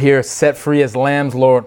here set free as lambs, Lord.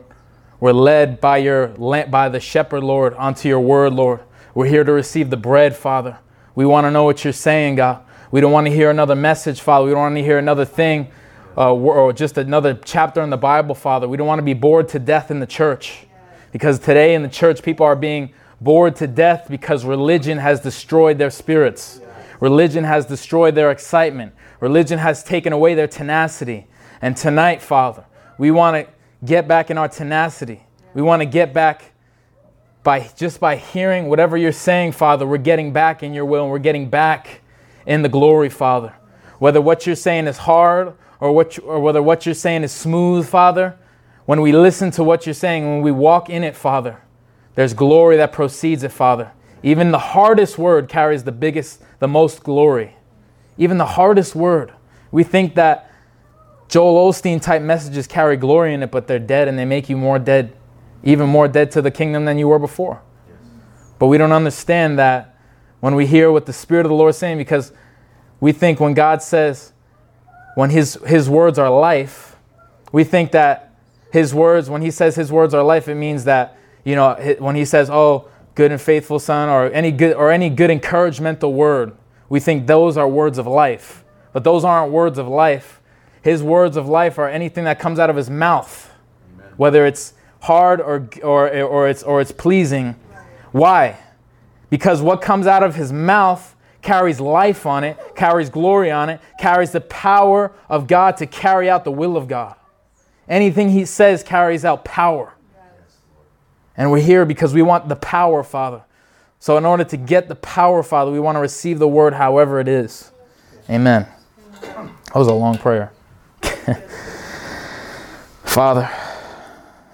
We're led by the shepherd, Lord, onto your word, Lord. We're here to receive the bread, Father. We want to know what you're saying, God. We don't want to hear another message, Father. We don't want to hear another thing or just another chapter in the Bible, Father. We don't want to be bored to death in the church, because today in the church, people are being bored to death because religion has destroyed their spirits. Religion has destroyed their excitement. Religion has taken away their tenacity. And tonight, Father, we want to get back in our tenacity. We want to get back by hearing whatever you're saying, Father. We're getting back in your will, and we're getting back in the glory, Father. Whether what you're saying is hard or whether what you're saying is smooth, Father, when we listen to what you're saying, when we walk in it, Father, there's glory that precedes it, Father. Even the hardest word carries the most glory. Even the hardest word. We think that Joel Osteen type messages carry glory in it, but they're dead, and they make you more dead, even more dead to the kingdom than you were before. Yes. But we don't understand that when we hear what the Spirit of the Lord is saying, because we think when God says, when His words are life, we think that His words, when He says His words are life, it means that, you know, when He says, "Oh, good and faithful son," or any good encouragemental word, we think those are words of life. But those aren't words of life. His words of life are anything that comes out of His mouth, Amen. Whether it's hard or it's pleasing. Why? Because what comes out of His mouth carries life on it, carries glory on it, carries the power of God to carry out the will of God. Anything He says carries out power. And we're here because we want the power, Father. So in order to get the power, Father, we want to receive the word however it is. Amen. That was a long prayer. Father,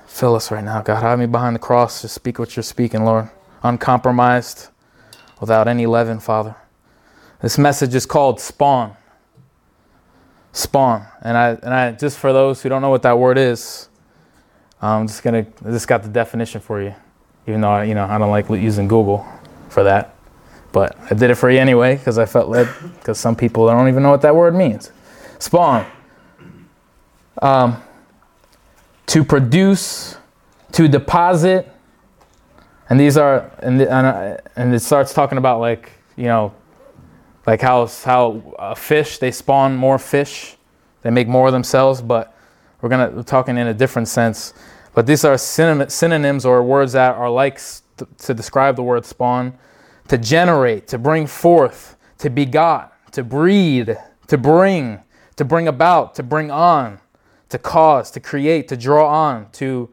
fill us right now, God. Have me behind the cross. Just speak what you're speaking, Lord. Uncompromised, without any leaven, Father. This message is called Spawn. Spawn. And I just, for those who don't know what that word is, I just got the definition for you. Even though I don't like using Google for that, but I did it for you anyway because I felt led. Because some people don't even know what that word means. Spawn. To produce, to deposit, and these are, and it starts talking about like how fish, they spawn more fish, they make more of themselms. But we're talking in a different sense. But these are synonyms or words that are like to describe the word spawn: to generate, to bring forth, to begot, to breed, to bring about, to bring on, to cause, to create, to draw on, to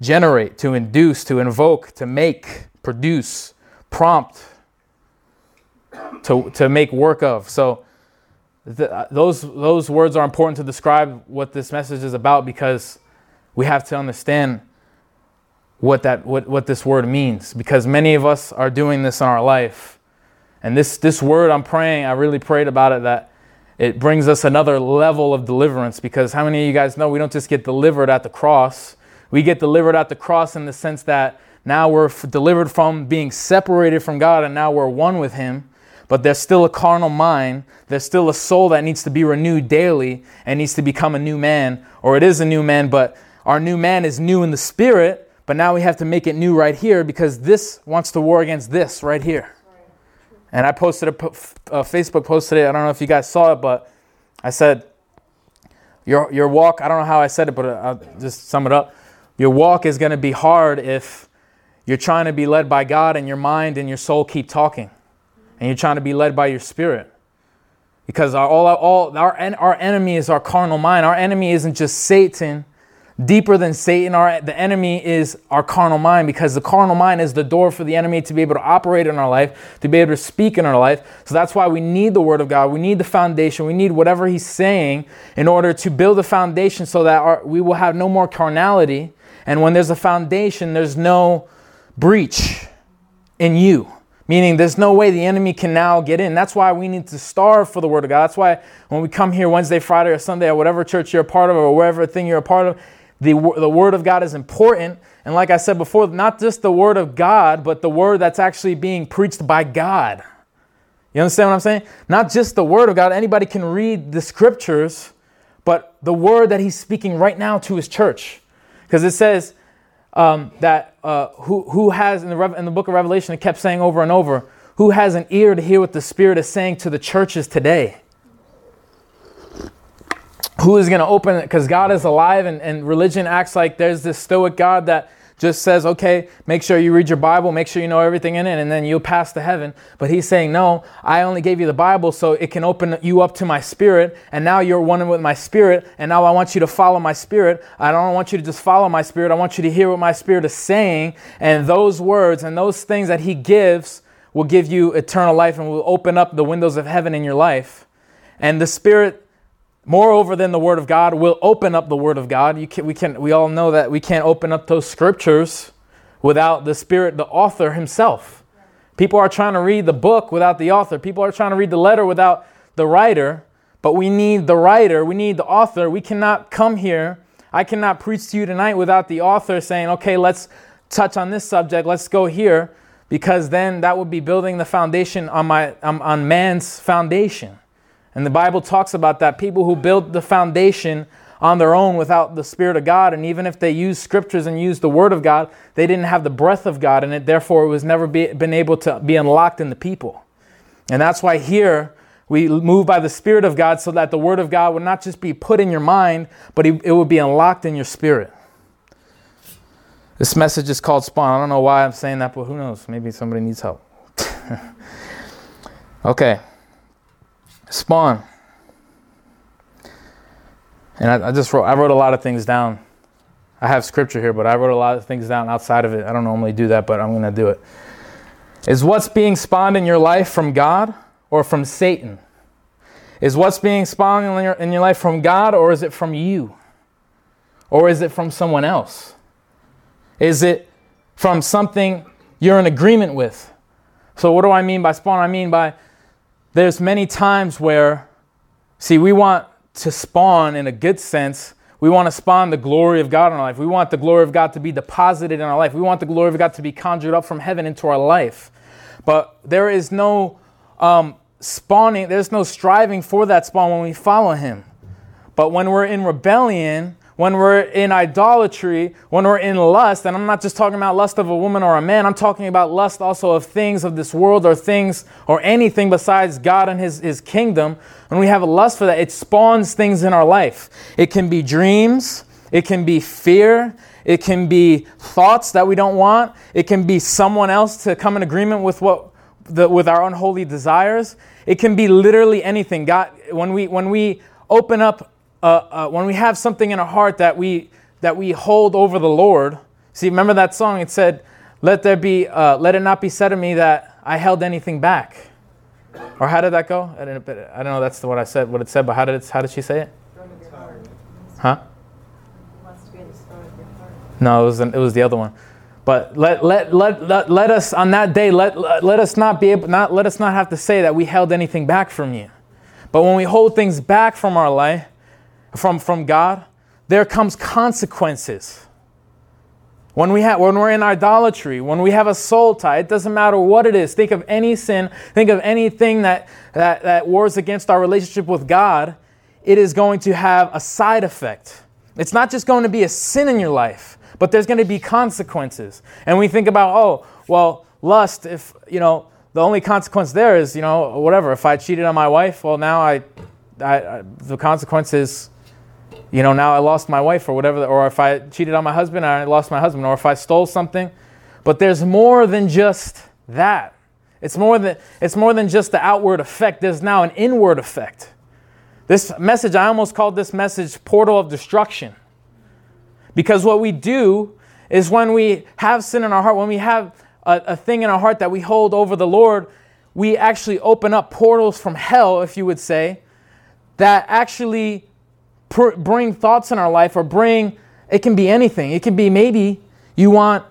generate, to induce, to invoke, to make, produce, prompt, to make work of. So those words are important to describe what this message is about, because we have to understand what this word means, because many of us are doing this in our life. And this word, I really prayed about it, that it brings us another level of deliverance, because how many of you guys know we don't just get delivered at the cross? We get delivered at the cross in the sense that now we're delivered from being separated from God, and now we're one with Him, but there's still a carnal mind. There's still a soul that needs to be renewed daily and needs to become a new man, or it is a new man, but our new man is new in the spirit, but now we have to make it new right here, because this wants to war against this right here. And I posted a Facebook post today. I don't know if you guys saw it, but I said, your walk, I don't know how I said it, but I'll just sum it up. Your walk is going to be hard if you're trying to be led by God and your mind and your soul keep talking, and you're trying to be led by your spirit. Because our enemy is our carnal mind. Our enemy isn't just Satan. Deeper than Satan, the enemy is our carnal mind, because the carnal mind is the door for the enemy to be able to operate in our life, to be able to speak in our life. So that's why we need the Word of God. We need the foundation. We need whatever He's saying in order to build a foundation, so that we will have no more carnality. And when there's a foundation, there's no breach in you. Meaning there's no way the enemy can now get in. That's why we need to starve for the Word of God. That's why when we come here Wednesday, Friday, or Sunday, or whatever church you're a part of, or whatever thing you're a part of, the Word of God is important. And like I said before, not just the Word of God, but the Word that's actually being preached by God. You understand what I'm saying? Not just the Word of God. Anybody can read the Scriptures, but the word that he's speaking right now to his church. Because it says that who has, in the book of Revelation, it kept saying over and over, who has an ear to hear what the Spirit is saying to the churches today? Who is going to open it? Because God is alive, and religion acts like there's this stoic God that just says, okay, make sure you read your Bible, make sure you know everything in it, and then you'll pass to heaven. But he's saying, no, I only gave you the Bible so it can open you up to my Spirit, and now you're one with my Spirit, and now I want you to follow my Spirit. I don't want you to just follow my Spirit. I want you to hear what my Spirit is saying, and those words and those things that he gives will give you eternal life and will open up the windows of heaven in your life. And the Spirit, moreover than the Word of God, will open up the Word of God. We all know that we can't open up those scriptures without the Spirit, the author himself. People are trying to read the book without the author. People are trying to read the letter without the writer. But we need the writer. We need the author. We cannot come here. I cannot preach to you tonight without the author saying, okay, let's touch on this subject. Let's go here. Because then that would be building the foundation on man's foundation. And the Bible talks about that. People who build the foundation on their own without the Spirit of God, and even if they use scriptures and use the Word of God, they didn't have the breath of God in it. Therefore, it was never been able to be unlocked in the people. And that's why here we move by the Spirit of God so that the Word of God would not just be put in your mind, but it would be unlocked in your spirit. This message is called Spawn. I don't know why I'm saying that, but who knows? Maybe somebody needs help. Okay. Spawn. And I wrote a lot of things down. I have scripture here, but I wrote a lot of things down outside of it. I don't normally do that, but I'm going to do it. Is what's being spawned in your life from God or from Satan? Is what's being spawned in your life from God, or is it from you? Or is it from someone else? Is it from something you're in agreement with? So what do I mean by spawn? I mean by there's many times where, see, we want to spawn in a good sense. We want to spawn the glory of God in our life. We want the glory of God to be deposited in our life. We want the glory of God to be conjured up from heaven into our life. But there is no spawning, there's no striving for that spawn when we follow him. But when we're in rebellion, when we're in idolatry, when we're in lust, and I'm not just talking about lust of a woman or a man, I'm talking about lust also of things of this world or things or anything besides God and His kingdom. When we have a lust for that, it spawns things in our life. It can be dreams. It can be fear. It can be thoughts that we don't want. It can be someone else to come in agreement with with our unholy desires. It can be literally anything. God, when we open up, when we have something in our heart that we hold over the Lord. See, remember that song? It said, let it not be said of me that I held anything back. Or how did that go? I don't know. That's what I said. What it said, but how did she say it? Huh? No, it was the other one. But let us on that day let us not have to say that we held anything back from you. But when we hold things back from our life, from God, there comes consequences. When we're in idolatry, when we have a soul tie, it doesn't matter what it is. Think of any sin, think of anything that wars against our relationship with God, it is going to have a side effect. It's not just going to be a sin in your life, but there's going to be consequences. And we think about, oh, well, lust, if, you know, the only consequence there is, you know, whatever, if I cheated on my wife, well, now I the consequence is, you know, now I lost my wife or whatever, or if I cheated on my husband, I lost my husband, or if I stole something. But there's more than just that. It's more than just the outward effect. There's now an inward effect. This message, I almost called this message Portal of Destruction. Because what we do is when we have sin in our heart, when we have a thing in our heart that we hold over the Lord, we actually open up portals from hell, if you would say, that actually bring thoughts in our life, or it can be anything. It can be maybe you want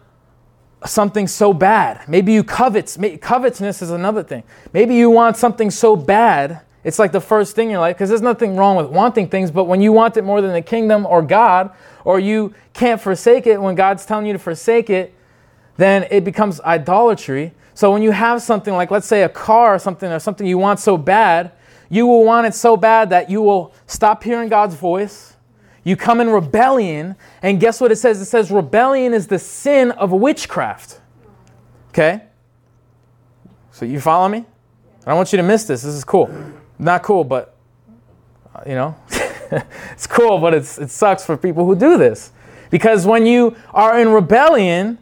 something so bad. Maybe you covetousness is another thing. Maybe you want something so bad, it's like the first thing in your life, because there's nothing wrong with wanting things, but when you want it more than the kingdom or God, or you can't forsake it when God's telling you to forsake it, then it becomes idolatry. So when you have something like, let's say a car or something you want so bad, You will want it so bad that you will stop hearing God's voice. You come in rebellion, and guess what it says? It says rebellion is the sin of witchcraft. Okay? So you follow me? I don't want you to miss this. This is cool. Not cool, but, you know, it's cool, but it sucks for people who do this. Because when you are in rebellion,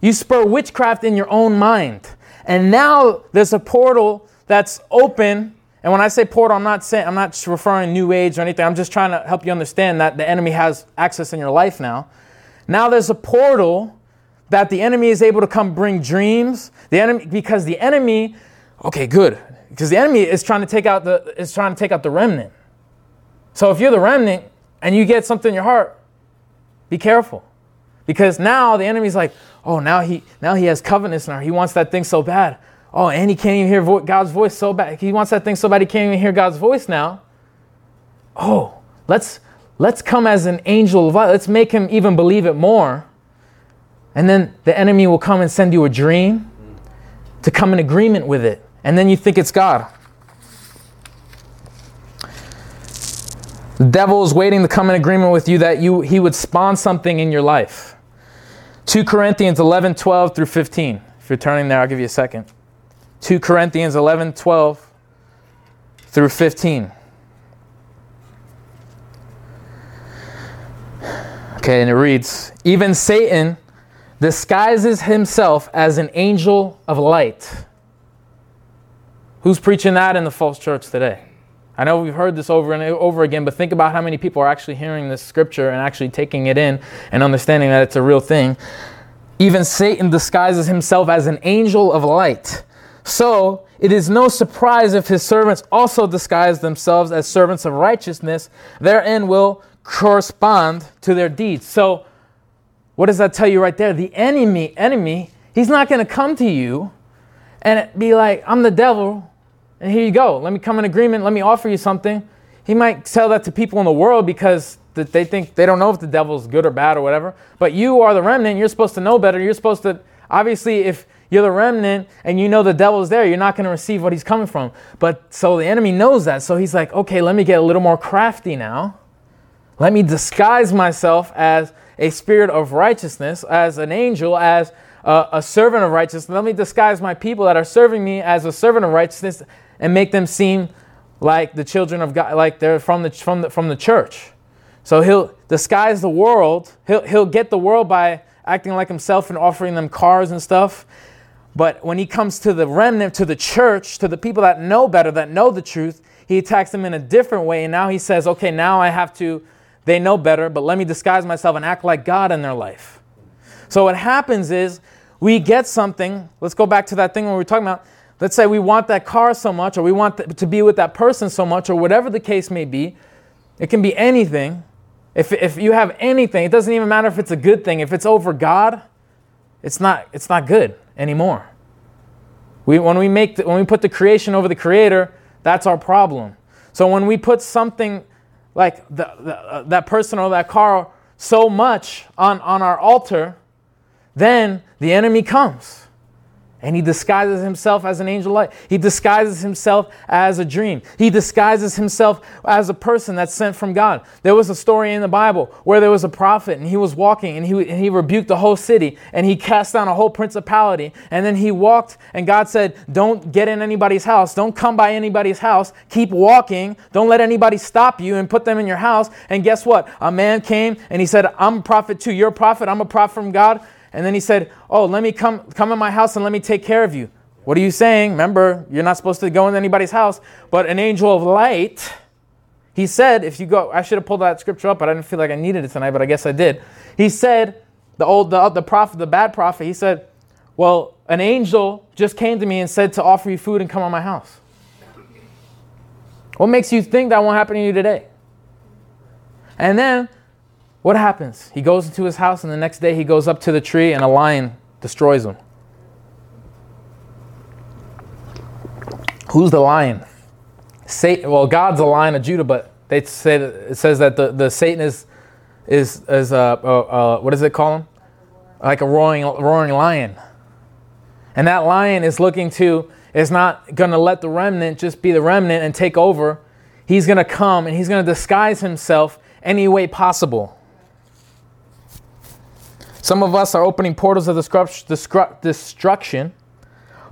you spur witchcraft in your own mind. And now there's a portal that's open. And when I say portal, I'm not referring to New Age or anything. I'm just trying to help you understand that the enemy has access in your life now. Now there's a portal that the enemy is able to come bring dreams. Because the enemy is trying to take out the remnant. So if you're the remnant and you get something in your heart, be careful. Because now the enemy's like, oh, now he has covenants now. He wants that thing so bad. Oh, and he can't even hear God's voice so bad. He wants that thing so bad he can't even hear God's voice now. Oh, let's come as an angel of light. Let's make him even believe it more. And then the enemy will come and send you a dream to come in agreement with it. And then you think it's God. The devil is waiting to come in agreement with you that he would spawn something in your life. 2 Corinthians 11, 12 through 15. If you're turning there, I'll give you a second. 2 Corinthians 11, 12 through 15. Okay, and it reads, even Satan disguises himself as an angel of light. Who's preaching that in the false church today? I know we've heard this over and over again, but think about how many people are actually hearing this scripture and actually taking it in and understanding that it's a real thing. Even Satan disguises himself as an angel of light. So it is no surprise if his servants also disguise themselves as servants of righteousness. Their end will correspond to their deeds. So what does that tell you right there? The enemy, he's not going to come to you and be like, I'm the devil, and here you go. Let me come in agreement. Let me offer you something. He might tell that to people in the world because they think they don't know if the devil's good or bad or whatever. But you are the remnant. You're supposed to know better. You're supposed to, obviously, if you're the remnant and you know the devil's there, you're not going to receive what he's coming from. But so the enemy knows that. So he's like, okay, let me get a little more crafty now. Let me disguise myself as a spirit of righteousness, as an angel, as a servant of righteousness. Let me disguise my people that are serving me as a servant of righteousness and make them seem like the children of God, like they're from the church. So he'll disguise the world. He'll get the world by acting like himself and offering them cars and stuff. But when he comes to the remnant, to the church, to the people that know better, that know the truth, he attacks them in a different way. And now he says, okay, now I have to, they know better, but let me disguise myself and act like God in their life. So what happens is we get something. Let's go back to that thing we were talking about. Let's say we want that car so much, or we want to be with that person so much, or whatever the case may be. It can be anything. If you have anything, it doesn't even matter if it's a good thing. If it's over God, it's not good anymore. When we put the creation over the Creator, that's our problem. So when we put something like that person or that car so much on our altar, then the enemy comes. And he disguises himself as an angel of light. He disguises himself as a dream. He disguises himself as a person that's sent from God. There was a story in the Bible where there was a prophet and he was walking and he rebuked the whole city and he cast down a whole principality. And then he walked and God said, don't get in anybody's house. Don't come by anybody's house. Keep walking. Don't let anybody stop you and put them in your house. And guess what? A man came and he said, I'm a prophet too. You're a prophet. I'm a prophet from God. And then he said, oh, let me come in my house and let me take care of you. What are you saying? Remember, you're not supposed to go into anybody's house. But an angel of light, he said, if you go, I should have pulled that scripture up, but I didn't feel like I needed it tonight, but I guess I did. He said, the bad prophet, he said, well, an angel just came to me and said to offer you food and come on my house. What makes you think that won't happen to you today? And then what happens? He goes into his house and the next day he goes up to the tree and a lion destroys him. Who's the lion? Satan. Well, God's the Lion of Judah, but they say that, it says that the Satan is what does it call him? Like a roaring lion. And that lion is looking to is not going to let the remnant just be the remnant and take over. He's going to come and he's going to disguise himself any way possible. Some of us are opening portals of destruction,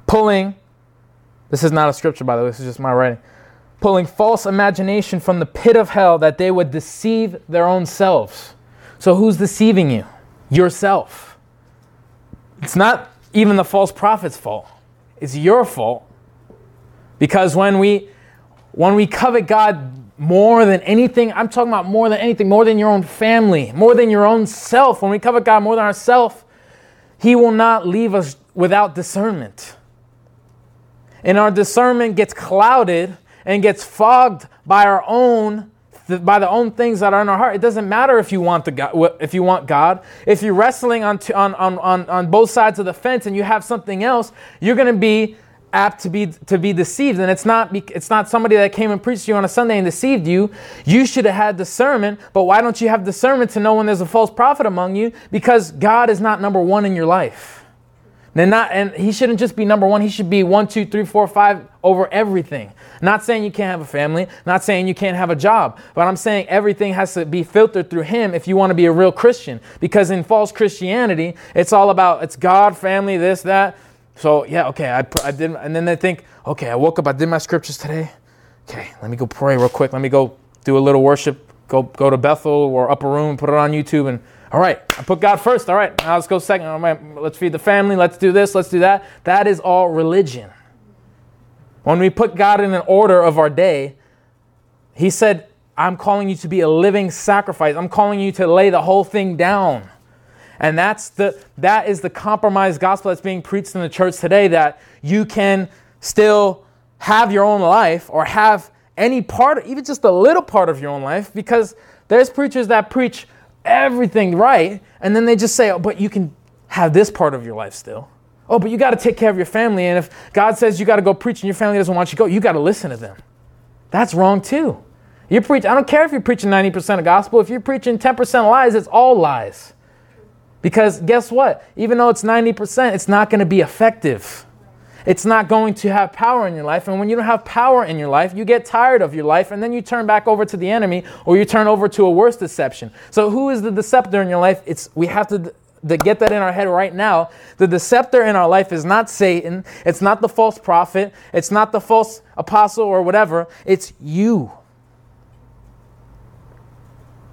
pulling, this is not a scripture by the way, this is just my writing, pulling false imagination from the pit of hell that they would deceive their own selves. So who's deceiving you? Yourself. It's not even the false prophet's fault. It's your fault. Because when we covet God more than anything, I'm talking about more than anything, more than your own family, more than your own self. When we covet God more than ourselves, He will not leave us without discernment. And our discernment gets clouded and gets fogged by the own things that are in our heart. It doesn't matter if you want God. If you're wrestling on both sides of the fence and you have something else, you're going to be apt to be deceived. And it's not somebody that came and preached to you on a Sunday and deceived you. You should have had discernment, but why don't you have discernment to know when there's a false prophet among you? Because God is not number one in your life. And he shouldn't just be number one. He should be 1, 2, 3, 4, 5 over everything. Not saying you can't have a family. Not saying you can't have a job. But I'm saying everything has to be filtered through him if you want to be a real Christian. Because in false Christianity, it's all about, it's God, family, this, that. So, yeah, okay, I did. And then they think, okay, I woke up, I did my scriptures today. Okay, let me go pray real quick. Let me go do a little worship. Go to Bethel or Upper Room, put it on YouTube and... all right, I put God first. All right, now let's go second. All right, let's feed the family. Let's do this. Let's do that. That is all religion. When we put God in an order of our day, he said, I'm calling you to be a living sacrifice. I'm calling you to lay the whole thing down. And that is the compromised gospel that's being preached in the church today, that you can still have your own life or have any part, even just a little part of your own life, because there's preachers that preach everything right, and then they just say, oh, but you can have this part of your life still. Oh, but you got to take care of your family, and if God says you got to go preach and your family doesn't want you to go, you got to listen to them. That's wrong too. I don't care if you're preaching 90% of gospel. If you're preaching 10% lies, it's all lies. Because guess what? Even though it's 90%, it's not going to be effective. It's not going to have power in your life. And when you don't have power in your life, you get tired of your life, and then you turn back over to the enemy, or you turn over to a worse deception. So who is the deceptor in your life? We have to get that in our head right now. The deceptor in our life is not Satan. It's not the false prophet. It's not the false apostle or whatever. It's you.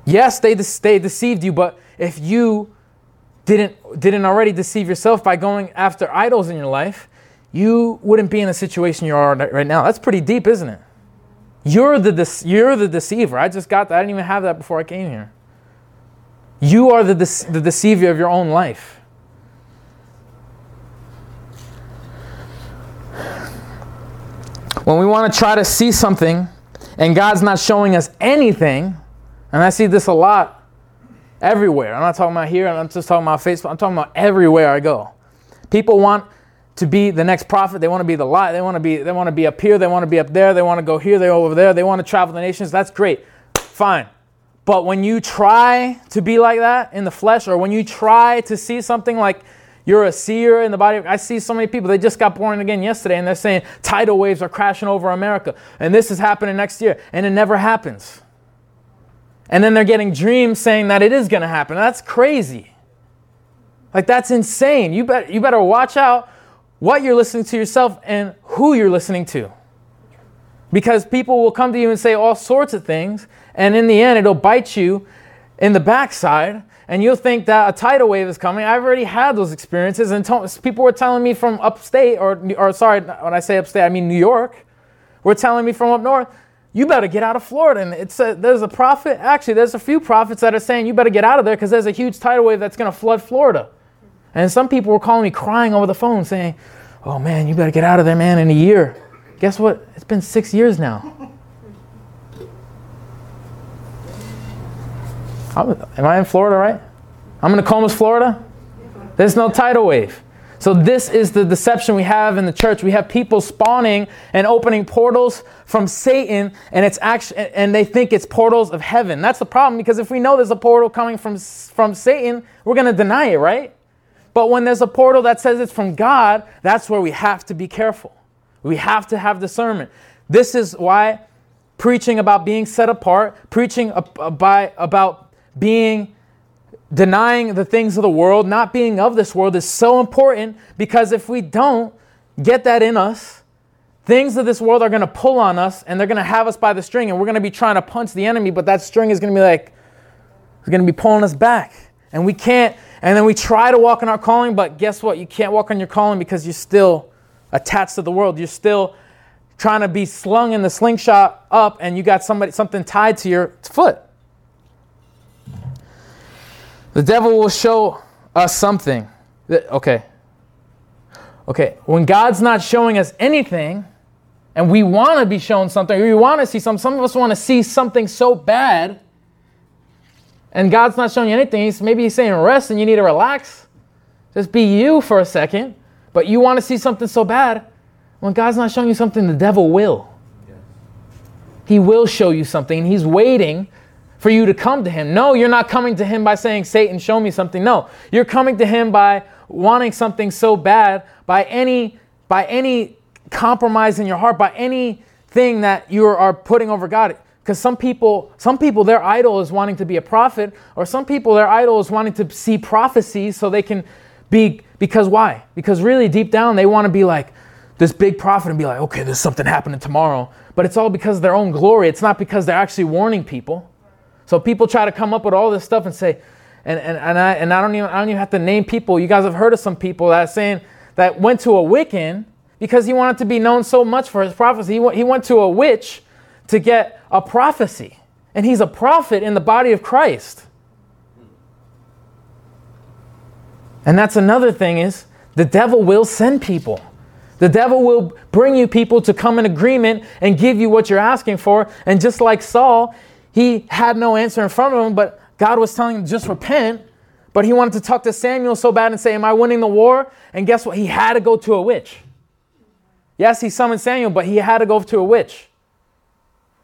Yes, they deceived you, but if you didn't already deceive yourself by going after idols in your life, you wouldn't be in the situation you are right now. That's pretty deep, isn't it? You're the deceiver. I just got that. I didn't even have that before I came here. You are the deceiver of your own life. When we want to try to see something and God's not showing us anything, and I see this a lot everywhere. I'm not talking about here. I'm not just talking about Facebook. I'm talking about everywhere I go. People want to be the next prophet. They want to be the light. They want to be up here. They want to be up there. They want to go here. They're over there. They want to travel the nations. That's great. Fine. But when you try to be like that in the flesh, or when you try to see something like you're a seer in the body, I see so many people, they just got born again yesterday and they're saying tidal waves are crashing over America and this is happening next year, and it never happens. And then they're getting dreams saying that it is going to happen. That's crazy. Like, that's insane. You better watch out what you're listening to yourself and who you're listening to. Because people will come to you and say all sorts of things, and in the end it'll bite you in the backside, and you'll think that a tidal wave is coming. I've already had those experiences, and people were telling me from upstate, or sorry, when I say upstate, I mean New York, were telling me from up north, you better get out of Florida. And there's a prophet, actually there's a few prophets that are saying you better get out of there because there's a huge tidal wave that's going to flood Florida. And some people were calling me crying over the phone saying, oh man, you better get out of there, man, in a year. Guess what? It's been 6 years now. Am I in Florida, right? I'm in Nokomis, Florida. There's no tidal wave. So this is the deception we have in the church. We have people spawning and opening portals from Satan, and they think it's portals of heaven. That's the problem, because if we know there's a portal coming from Satan, we're going to deny it, right? But when there's a portal that says it's from God, that's where we have to be careful. We have to have discernment. This is why preaching about being set apart, preaching about being denying the things of the world, not being of this world is so important, because if we don't get that in us, things of this world are going to pull on us and they're going to have us by the string, and we're going to be trying to punch the enemy, but that string is going to be like, it's going to be pulling us back. And we can't, and then we try to walk in our calling, but guess what? You can't walk on your calling because you're still attached to the world. You're still trying to be slung in the slingshot up, and you got something tied to your foot. The devil will show us something. Okay. When God's not showing us anything, and we want to be shown something, we want to see something. Some of us want to see something so bad, and God's not showing you anything. Maybe he's saying rest, and you need to relax. Just be you for a second. But you want to see something so bad. When God's not showing you something, the devil will. Yes. He will show you something, and he's waiting for you to come to him. No, you're not coming to him by saying, Satan, show me something. No, you're coming to him by wanting something so bad, by any compromise in your heart, by anything that you are putting over God. Because some people, their idol is wanting to be a prophet, or some people, their idol is wanting to see prophecies so they can be, because why? Because really deep down, they want to be like this big prophet and be like, okay, there's something happening tomorrow. But it's all because of their own glory. It's not because they're actually warning people. So people try to come up with all this stuff and say, I don't even have to name people. You guys have heard of some people that are saying that went to a Wiccan because he wanted to be known so much for his prophecy. He went to a witch to get a prophecy, and he's a prophet in the body of Christ. And that's another thing, is the devil will send people. The devil will bring you people to come in agreement and give you what you're asking for. And just like Saul, he had no answer in front of him, but God was telling him, just repent. But he wanted to talk to Samuel so bad and say, am I winning the war? And guess what? He had to go to a witch. Yes, he summoned Samuel, but he had to go to a witch.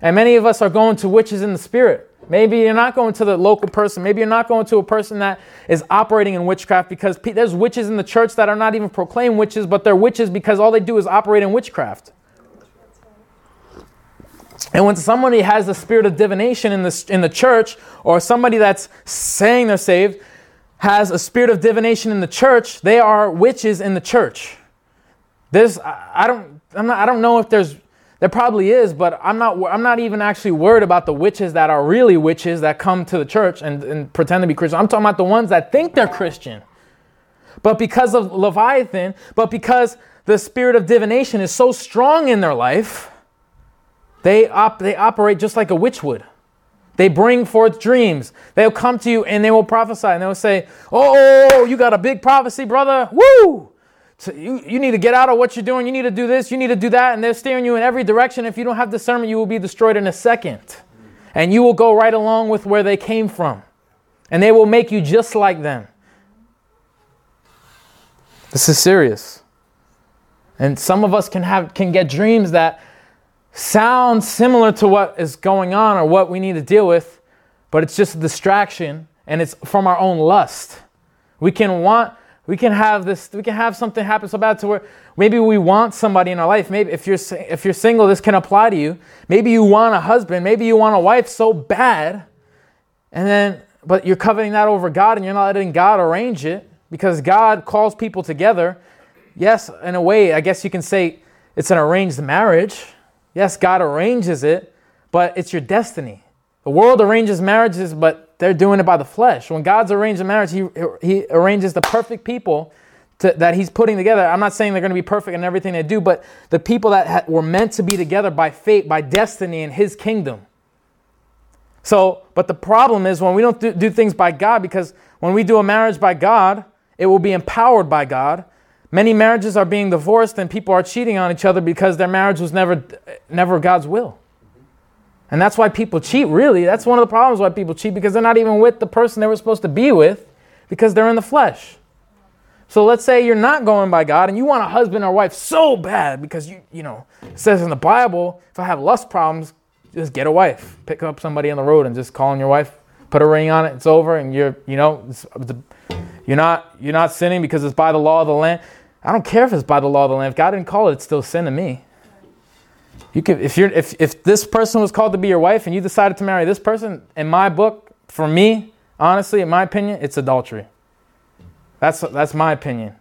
And many of us are going to witches in the spirit. Maybe you're not going to the local person. Maybe you're not going to a person that is operating in witchcraft, because there's witches in the church that are not even proclaimed witches, but they're witches because all they do is operate in witchcraft. And when somebody has the spirit of divination in the church, or somebody that's saying they're saved has a spirit of divination in the church, they are witches in the church. There probably is, but I'm not even actually worried about the witches that are really witches that come to the church and pretend to be Christian. I'm talking about the ones that think they're Christian. But because of Leviathan, but because the spirit of divination is so strong in their life, they operate just like a witch would. They bring forth dreams. They'll come to you and they will prophesy, and they will say, oh, you got a big prophecy, brother. Woo! So you need to get out of what you're doing. You need to do this. You need to do that. And they're steering you in every direction. If you don't have discernment, you will be destroyed in a second. And you will go right along with where they came from. And they will make you just like them. This is serious. And some of us can get dreams that sound similar to what is going on or what we need to deal with, but it's just a distraction, and it's from our own lust. We can have something happen so bad to where maybe we want somebody in our life. Maybe if you're single, this can apply to you. Maybe you want a husband. Maybe you want a wife so bad, but you're coveting that over God, and you're not letting God arrange it, because God calls people together. Yes, in a way, I guess you can say it's an arranged marriage. Yes, God arranges it, but it's your destiny. The world arranges marriages, but they're doing it by the flesh. When God's arranged a marriage, He arranges the perfect people that He's putting together. I'm not saying they're going to be perfect in everything they do, but the people that were meant to be together by fate, by destiny, in His kingdom. So, but the problem is when we don't do things by God, because when we do a marriage by God, it will be empowered by God. Many marriages are being divorced, and people are cheating on each other because their marriage was never God's will. And that's why people cheat, really. That's one of the problems why people cheat, because they're not even with the person they were supposed to be with, because they're in the flesh. So let's say you're not going by God and you want a husband or wife so bad, because you know, it says in the Bible, if I have lust problems, just get a wife. Pick up somebody on the road and just call on your wife, put a ring on it, it's over, and you're not sinning because it's by the law of the land. I don't care if it's by the law of the land. If God didn't call it, it's still sin to me. You could, if this person was called to be your wife and you decided to marry this person, in my book, for me, honestly, in my opinion, it's adultery. That's my opinion.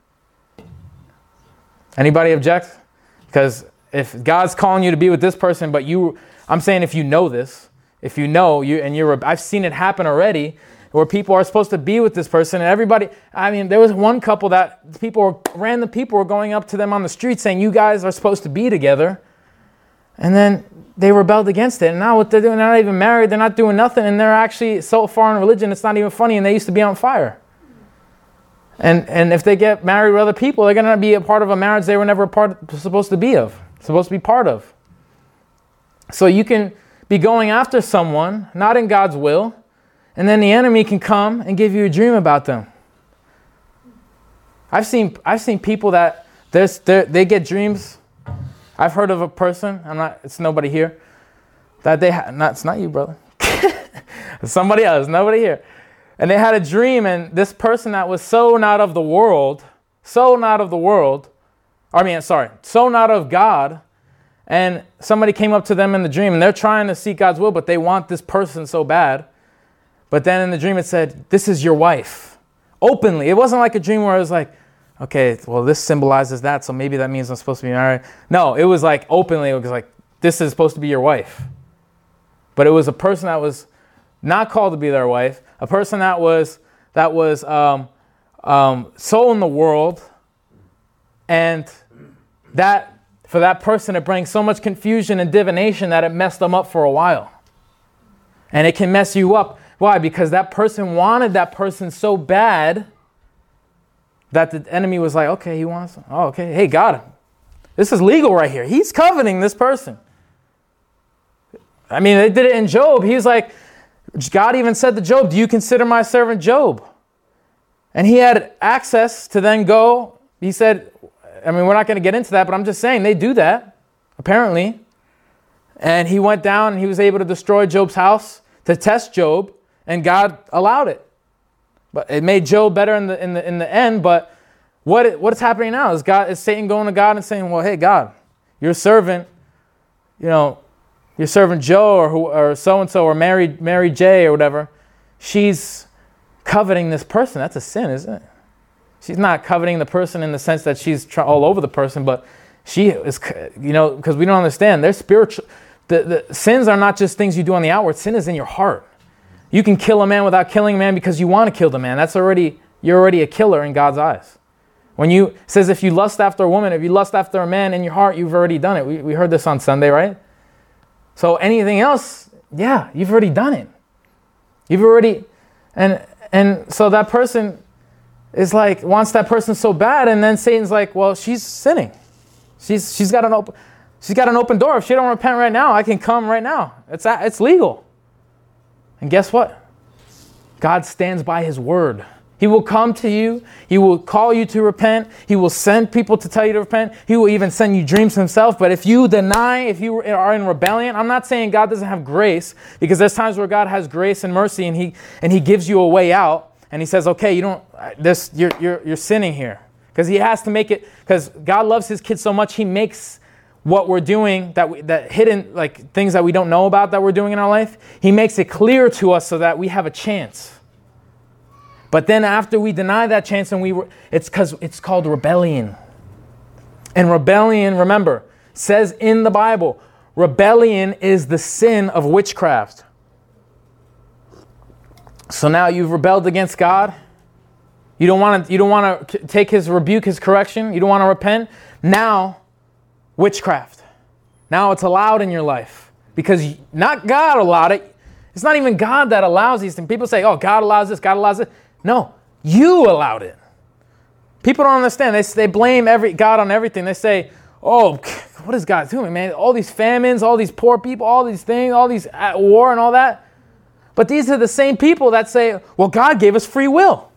Anybody object? Because if God's calling you to be with this person, but I'm saying if you know this, if you know you and you're, I've seen it happen already, where people are supposed to be with this person and everybody, I mean, there was one couple that random people were going up to them on the street saying, you guys are supposed to be together. And then they rebelled against it. And now what they're doing, they're not even married, they're not doing nothing, and they're actually so far in religion, it's not even funny, and they used to be on fire. And if they get married with other people, they're going to be a part of a marriage they were never supposed to be part of. So you can be going after someone, not in God's will, and then the enemy can come and give you a dream about them. I've seen people that they get dreams. I've heard of a person. It's nobody here. That they had. It's not you, brother. Somebody else. Nobody here. And they had a dream, and this person that was so not of God. And somebody came up to them in the dream, and they're trying to seek God's will, but they want this person so bad. But then in the dream it said, this is your wife. Openly. It wasn't like a dream where it was like, okay, well, this symbolizes that, so maybe that means I'm supposed to be married. No, it was like openly, it was like, this is supposed to be your wife. But it was a person that was not called to be their wife, a person that was so in the world, and that for that person it brings so much confusion and divination that it messed them up for a while. And it can mess you up. Why? Because that person wanted that person so bad that the enemy was like, okay, he wants him. Oh, okay. Hey, got him. This is legal right here. He's coveting this person. I mean, they did it in Job. He's like, God even said to Job, do you consider my servant Job? And he had access to then go. He said, I mean, we're not going to get into that, but I'm just saying they do that, apparently. And he went down and he was able to destroy Job's house to test Job. And God allowed it. But it made Job better in the end. But what's happening now is Satan going to God and saying, well, hey, God, your servant Joe or so-and-so or Mary J or whatever, she's coveting this person. That's a sin, isn't it? She's not coveting the person in the sense that she's all over the person, but she is, because we don't understand. They're spiritual. The sins are not just things you do on the outward. Sin is in your heart. You can kill a man without killing a man because you want to kill the man. You're already a killer in God's eyes. When it says if you lust after a woman, if you lust after a man in your heart, you've already done it. We heard this on Sunday, right? So anything else, yeah, you've already done it. You've already, and so that person is like, wants that person so bad, and then Satan's like, well, she's sinning. She's got an open door. If she don't repent right now, I can come right now. It's legal. And guess what? God stands by his word. He will come to you. He will call you to repent. He will send people to tell you to repent. He will even send you dreams himself. But if you deny, if you are in rebellion, I'm not saying God doesn't have grace, because there's times where God has grace and mercy, and he gives you a way out, and he says, okay, you're sinning here. Because he has to make it, because God loves his kids so much, he makes what we're doing, that hidden, like things that we don't know about that we're doing in our life, he makes it clear to us so that we have a chance. But then after we deny that chance, and it's because it's called rebellion. And rebellion, remember, says in the Bible, rebellion is the sin of witchcraft. So now you've rebelled against God. You don't want to take his rebuke, his correction. You don't want to repent. Now, witchcraft. Now it's allowed in your life because not God allowed it. It's not even God that allows these things. People say, oh, God allows this, God allows it. No, you allowed it. People don't understand. They blame God on everything. They say, oh, what is God doing, man? All these famines, all these poor people, all these things, all these at war and all that. But these are the same people that say, well, God gave us free will.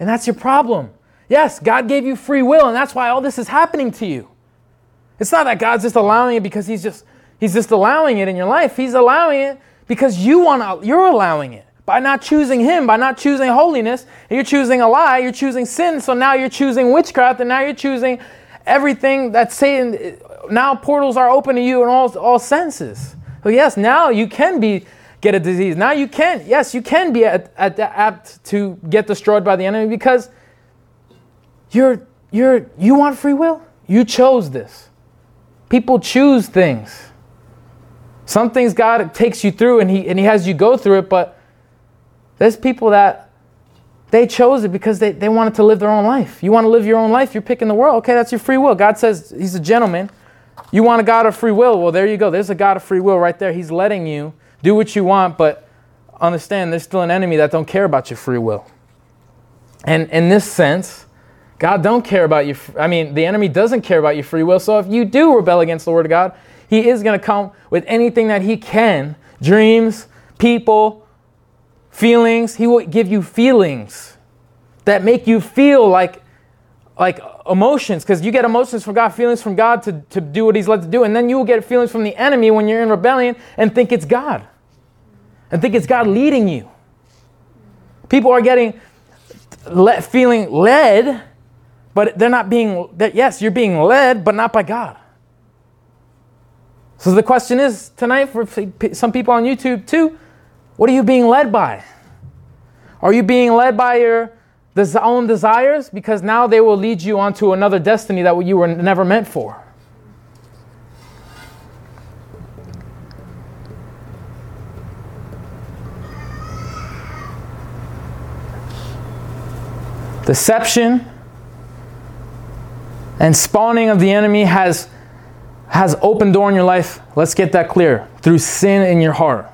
And that's your problem. Yes, God gave you free will, and that's why all this is happening to you. It's not that God's just allowing it because he's just allowing it in your life. He's allowing it because you're allowing it by not choosing him, by not choosing holiness. You're choosing a lie. You're choosing sin. So now you're choosing witchcraft, and now you're choosing everything that Satan now portals are open to you in all senses. So yes, now you can get a disease. Now you can, yes, you can be apt to get destroyed by the enemy because you want free will. You chose this. People choose things. Some things God takes you through and He has you go through it, but there's people that they chose it because they wanted to live their own life. You want to live your own life, you're picking the world. Okay, that's your free will. God says He's a gentleman. You want a God of free will? Well, there you go. There's a God of free will right there. He's letting you do what you want, but understand there's still an enemy that don't care about your free will. And in this sense, God don't care about you. The enemy doesn't care about your free will. So if you do rebel against the Word of God, he is going to come with anything that he can. Dreams, people, feelings. He will give you feelings that make you feel like emotions, because you get emotions from God, feelings from God to do what he's led to do. And then you will get feelings from the enemy when you're in rebellion and think it's God. And think it's God leading you. People are getting feeling led, but they're not being, yes, you're being led, but not by God. So the question is tonight for some people on YouTube too, what are you being led by? Are you being led by your own desires? Because now they will lead you onto another destiny that you were never meant for. Deception and spawning of the enemy has open door in your life. Let's get that clear. Through sin in your heart.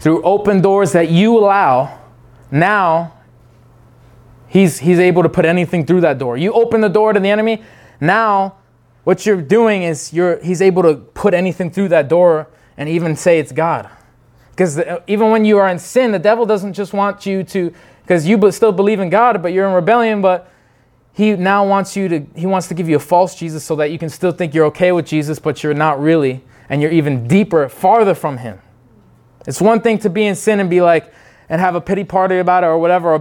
Through open doors that you allow. Now, he's able to put anything through that door. You open the door to the enemy. Now, what you're doing is he's able to put anything through that door and even say it's God. Because even when you are in sin, the devil doesn't just want you to, because you still believe in God, but you're in rebellion, but he now wants you to, he wants to give you a false Jesus so that you can still think you're okay with Jesus, but you're not really, and you're even deeper, farther from him. It's one thing to be in sin and be like, and have a pity party about it or whatever,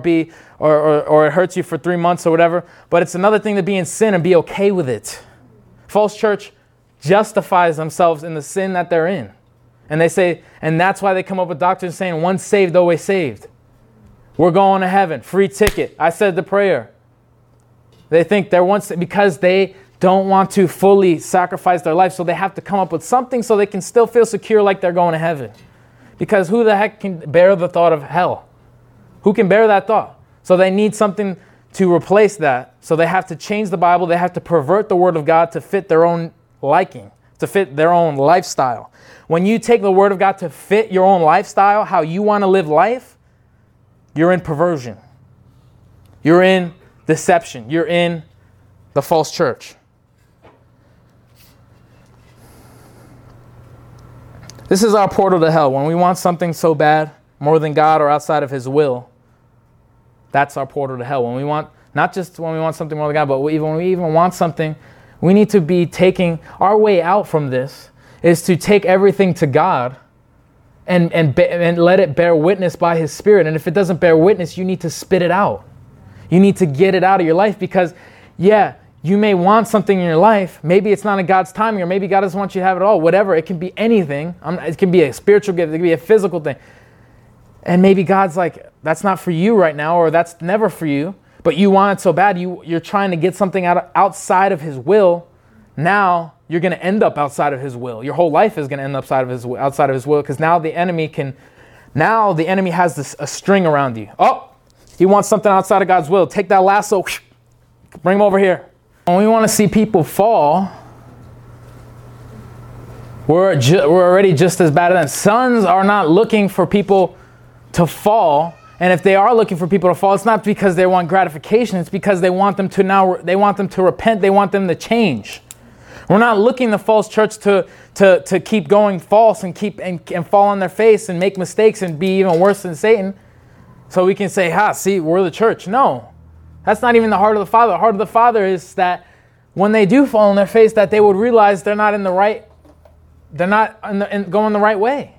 or it hurts you for 3 months or whatever, but it's another thing to be in sin and be okay with it. False church justifies themselves in the sin that they're in. And they say, and that's why they come up with doctrines saying, once saved, always saved. We're going to heaven, free ticket. I said the prayer. They think they're once, because they don't want to fully sacrifice their life, so they have to come up with something so they can still feel secure like they're going to heaven. Because who the heck can bear the thought of hell? Who can bear that thought? So they need something to replace that. So they have to change the Bible. They have to pervert the Word of God to fit their own liking, to fit their own lifestyle. When you take the Word of God to fit your own lifestyle, how you want to live life, you're in perversion. You're in deception. You're in the false church. This is our portal to hell. When we want something so bad, more than God or outside of His will, that's our portal to hell. When we want, not just when we want something more than God, but when we even want something, we need to be taking, our way out from this is to take everything to God and let it bear witness by His Spirit. And if it doesn't bear witness, you need to spit it out. You need to get it out of your life because, yeah, you may want something in your life. Maybe it's not in God's timing, or maybe God doesn't want you to have it all. Whatever. It can be anything. It can be a spiritual gift. It can be a physical thing. And maybe God's like, that's not for you right now, or that's never for you. But you want it so bad. You're trying to get something outside of His will. Now you're going to end up outside of His will. Your whole life is going to end up outside of His will, because now the enemy has a string around you. Oh, he wants something outside of God's will. Take that lasso, bring him over here. When we want to see people fall, we're already just as bad as them. Sons are not looking for people to fall, and if they are looking for people to fall, it's not because they want gratification. It's because they want them to repent. They want them to change. We're not looking the false church to keep going false and keep and fall on their face and make mistakes and be even worse than Satan. So we can say, see, we're the church. No, that's not even the heart of the Father. The heart of the Father is that when they do fall on their face, that they would realize they're not going the right way.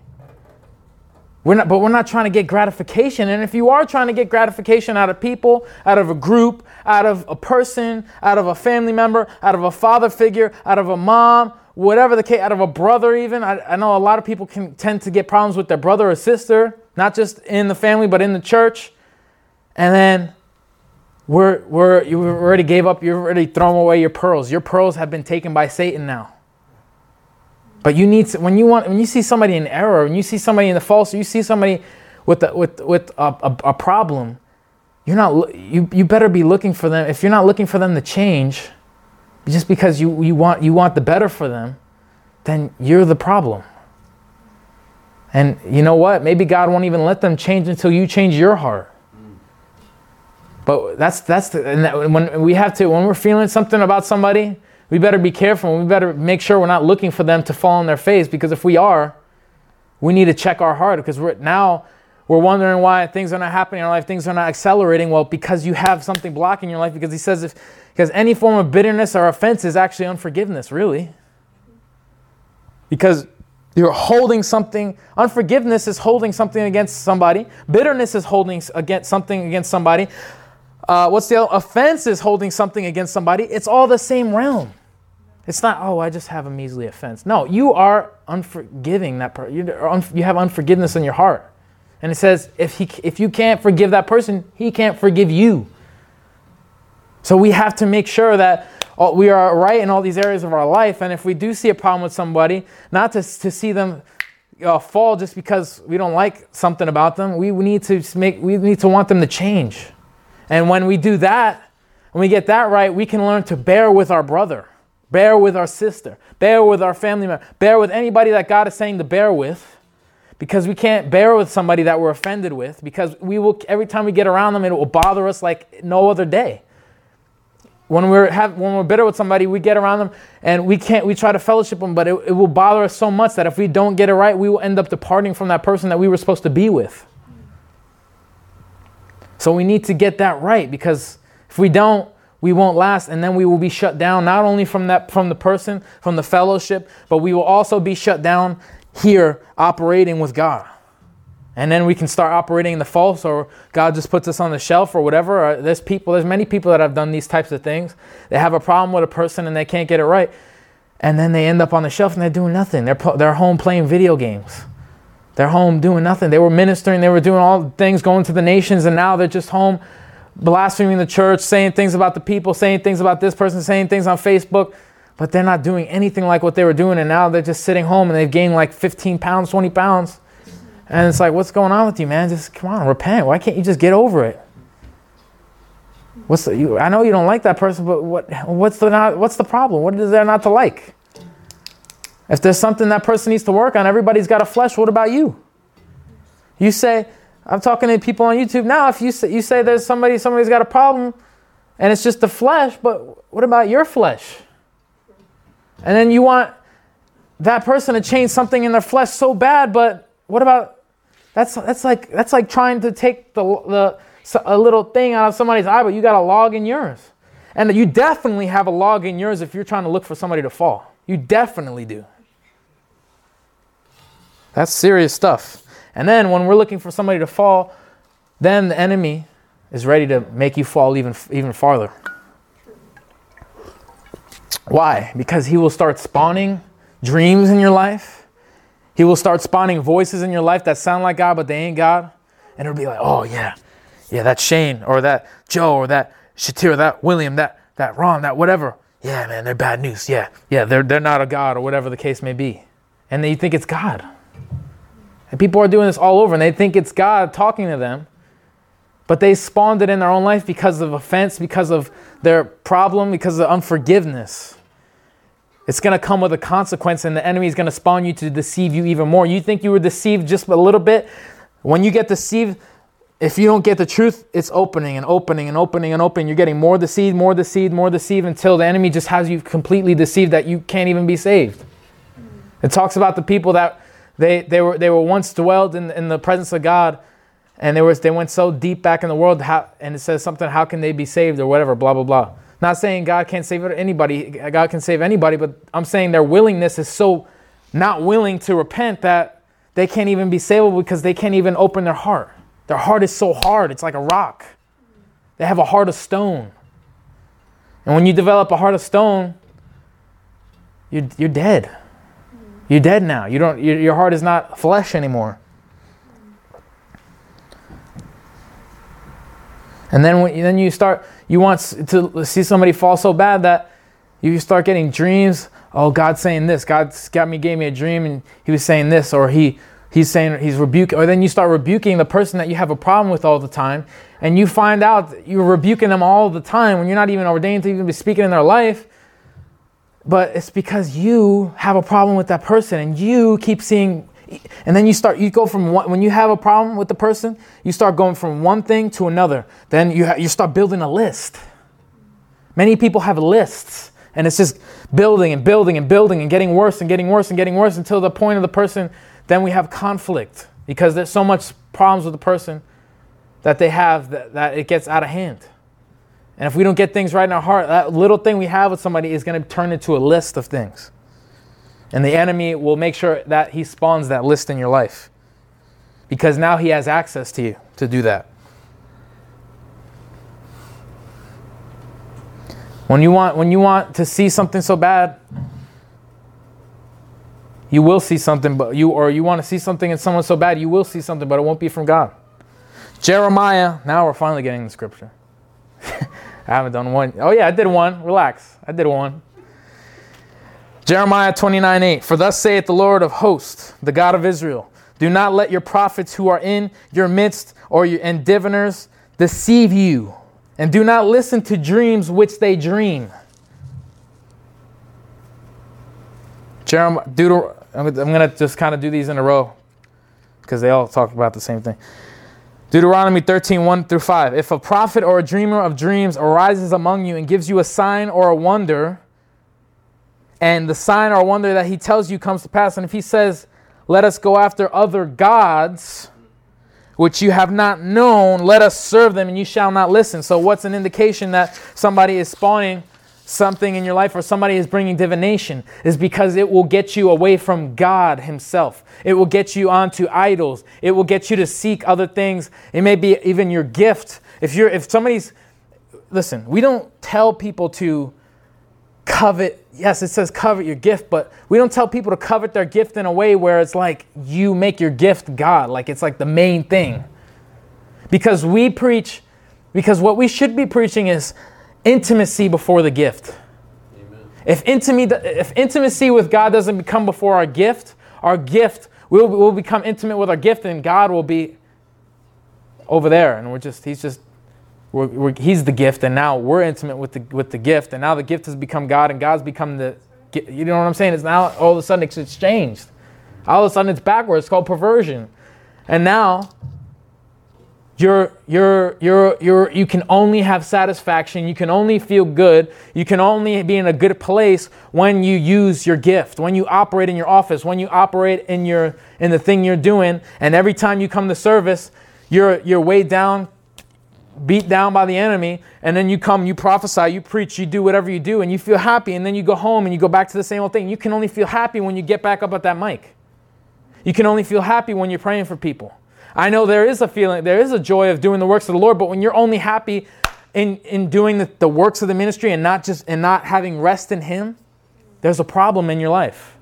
But we're not trying to get gratification. And if you are trying to get gratification out of people, out of a group, out of a person, out of a family member, out of a father figure, out of a mom, whatever the case, out of a brother even. I know a lot of people can tend to get problems with their brother or sister, not just in the family, but in the church. And then you already gave up, you've already thrown away your pearls. Your pearls have been taken by Satan now. But you need to, when you see somebody in error, when you see somebody in the false, you see somebody with a problem, you better be looking for them. If you're not looking for them to change, just because you want the better for them, then you're the problem. And you know what? Maybe God won't even let them change until you change your heart. But when we're feeling something about somebody, we better be careful. We better make sure we're not looking for them to fall on their face, because if we are, we need to check our heart, because we're wondering why things are not happening in our life, things are not accelerating. Well, because you have something blocking your life, because he says because any form of bitterness or offense is actually unforgiveness, really. Because you're holding something. Unforgiveness is holding something against somebody. Bitterness is holding something against somebody. Offense is holding something against somebody. It's all the same realm. It's not, I just have a measly offense. No, you are unforgiving that person. You have unforgiveness in your heart. And it says, if you can't forgive that person, he can't forgive you. So we have to make sure that we are right in all these areas of our life. And if we do see a problem with somebody, not to see them fall just because we don't like something about them. We need to want them to change. And when we do that, when we get that right, we can learn to bear with our brother, bear with our sister, bear with our family member, bear with anybody that God is saying to bear with, because we can't bear with somebody that we're offended with, because every time we get around them, it will bother us like no other day. When we're bitter with somebody, we get around them and we try to fellowship them, but it will bother us so much that if we don't get it right, we will end up departing from that person that we were supposed to be with. So we need to get that right, because if we don't, we won't last, and then we will be shut down, not only from the person, from the fellowship, but we will also be shut down here operating with God. And then we can start operating in the false, or God just puts us on the shelf or whatever. Or there's many people that have done these types of things. They have a problem with a person and they can't get it right. And then they end up on the shelf and they're doing nothing. They're home playing video games. They're home doing nothing. They were ministering. They were doing all the things, going to the nations. And now they're just home blaspheming the church, saying things about the people, saying things about this person, saying things on Facebook. But they're not doing anything like what they were doing. And now they're just sitting home and they've gained like 15 pounds, 20 pounds. And it's like, what's going on with you, man? Just come on, repent. Why can't you just get over it? I know you don't like that person, but what's the problem? What is there not to like? If there's something that person needs to work on, everybody's got a flesh. What about you? You say, I'm talking to people on YouTube now. If you say there's somebody's got a problem, and it's just the flesh, but what about your flesh? And then you want that person to change something in their flesh so bad, but what about that's like trying to take a little thing out of somebody's eye, but you got a log in yours, and you definitely have a log in yours if you're trying to look for somebody to fall. You definitely do. That's serious stuff. And then when we're looking for somebody to fall, then the enemy is ready to make you fall even farther. Why? Because he will start spawning dreams in your life. He will start spawning voices in your life that sound like God, but they ain't God. And it'll be like, oh yeah, that Shane or that Joe or that Shatir or that William, that Ron, that whatever. Yeah, man, they're bad news. Yeah, they're not a God or whatever the case may be. And they think it's God. And people are doing this all over, and they think it's God talking to them. But they spawned it in their own life because of offense, because of their problem, because of unforgiveness. It's going to come with a consequence, and the enemy is going to spawn you to deceive you even more. You think you were deceived just a little bit. When you get deceived, if you don't get the truth, it's opening and opening and opening and opening. You're getting more deceived, more deceived, more deceived, until the enemy just has you completely deceived that you can't even be saved. It talks about the people that they were once dwelled in the presence of God, and they went so deep back in the world, and it says something, how can they be saved or whatever, blah, blah, blah. Not saying God can't save anybody. God can save anybody, but I'm saying their willingness is so not willing to repent that they can't even be saved because they can't even open their heart. Their heart is so hard. It's like a rock. They have a heart of stone. And when you develop a heart of stone, you're dead. You're dead now. You don't. Your heart is not flesh anymore. And then you start. You want to see somebody fall so bad that you start getting dreams. Oh, God's saying this. God gave me a dream, and He was saying this, or He's saying He's rebuking. Or then you start rebuking the person that you have a problem with all the time, and you find out that you're rebuking them all the time when you're not even ordained to even be speaking in their life. But it's because you have a problem with that person, and you keep seeing, and then when you have a problem with the person, you start going from one thing to another. Then you start building a list. Many people have lists, and it's just building and building and building and getting worse and getting worse and getting worse until the point of the person, then we have conflict because there's so much problems with the person that they have that it gets out of hand. And if we don't get things right in our heart, that little thing we have with somebody is going to turn into a list of things. And the enemy will make sure that he spawns that list in your life. Because now he has access to you to do that. When you want to see something so bad, you will see something, you want to see something in someone so bad, you will see something, but it won't be from God. Jeremiah, now we're finally getting the scripture. I haven't done one. Oh yeah, I did one. Relax. I did one. Jeremiah 29:8. For thus saith the Lord of hosts, the God of Israel, do not let your prophets who are in your midst and diviners deceive you, and do not listen to dreams which they dream. I'm going to just kind of do these in a row because they all talk about the same thing. Deuteronomy 13:1-5. If a prophet or a dreamer of dreams arises among you and gives you a sign or a wonder, and the sign or wonder that he tells you comes to pass, and if he says, let us go after other gods, which you have not known, let us serve them, and you shall not listen. So what's an indication that somebody is spawning something in your life or somebody is bringing divination? Is because it will get you away from God himself. It will get you onto idols. It will get you to seek other things. It may be even your gift. Listen, we don't tell people to covet. Yes, it says covet your gift, but we don't tell people to covet their gift in a way where it's like you make your gift God, like it's like the main thing. Because what we should be preaching is intimacy before the gift. Amen. If intimacy with God doesn't become before our gift, we'll become intimate with our gift, and God will be over there, and he's the gift, and now we're intimate with the gift, and now the gift has become God, and God's become the. You know what I'm saying? It's now all of a sudden it's exchanged. All of a sudden it's backwards. It's called perversion, and now you can only have satisfaction. You can only feel good. You can only be in a good place when you use your gift, when you operate in your office, when you operate in the thing you're doing, and every time you come to service, you're weighed down, beat down by the enemy, and then you come, you prophesy, you preach, you do whatever you do, and you feel happy, and then you go home and you go back to the same old thing. You can only feel happy when you get back up at that mic. You can only feel happy when you're praying for people. I know there is a feeling, there is a joy of doing the works of the Lord, but when you're only happy in doing the works of the ministry and not having rest in Him, there's a problem in your life.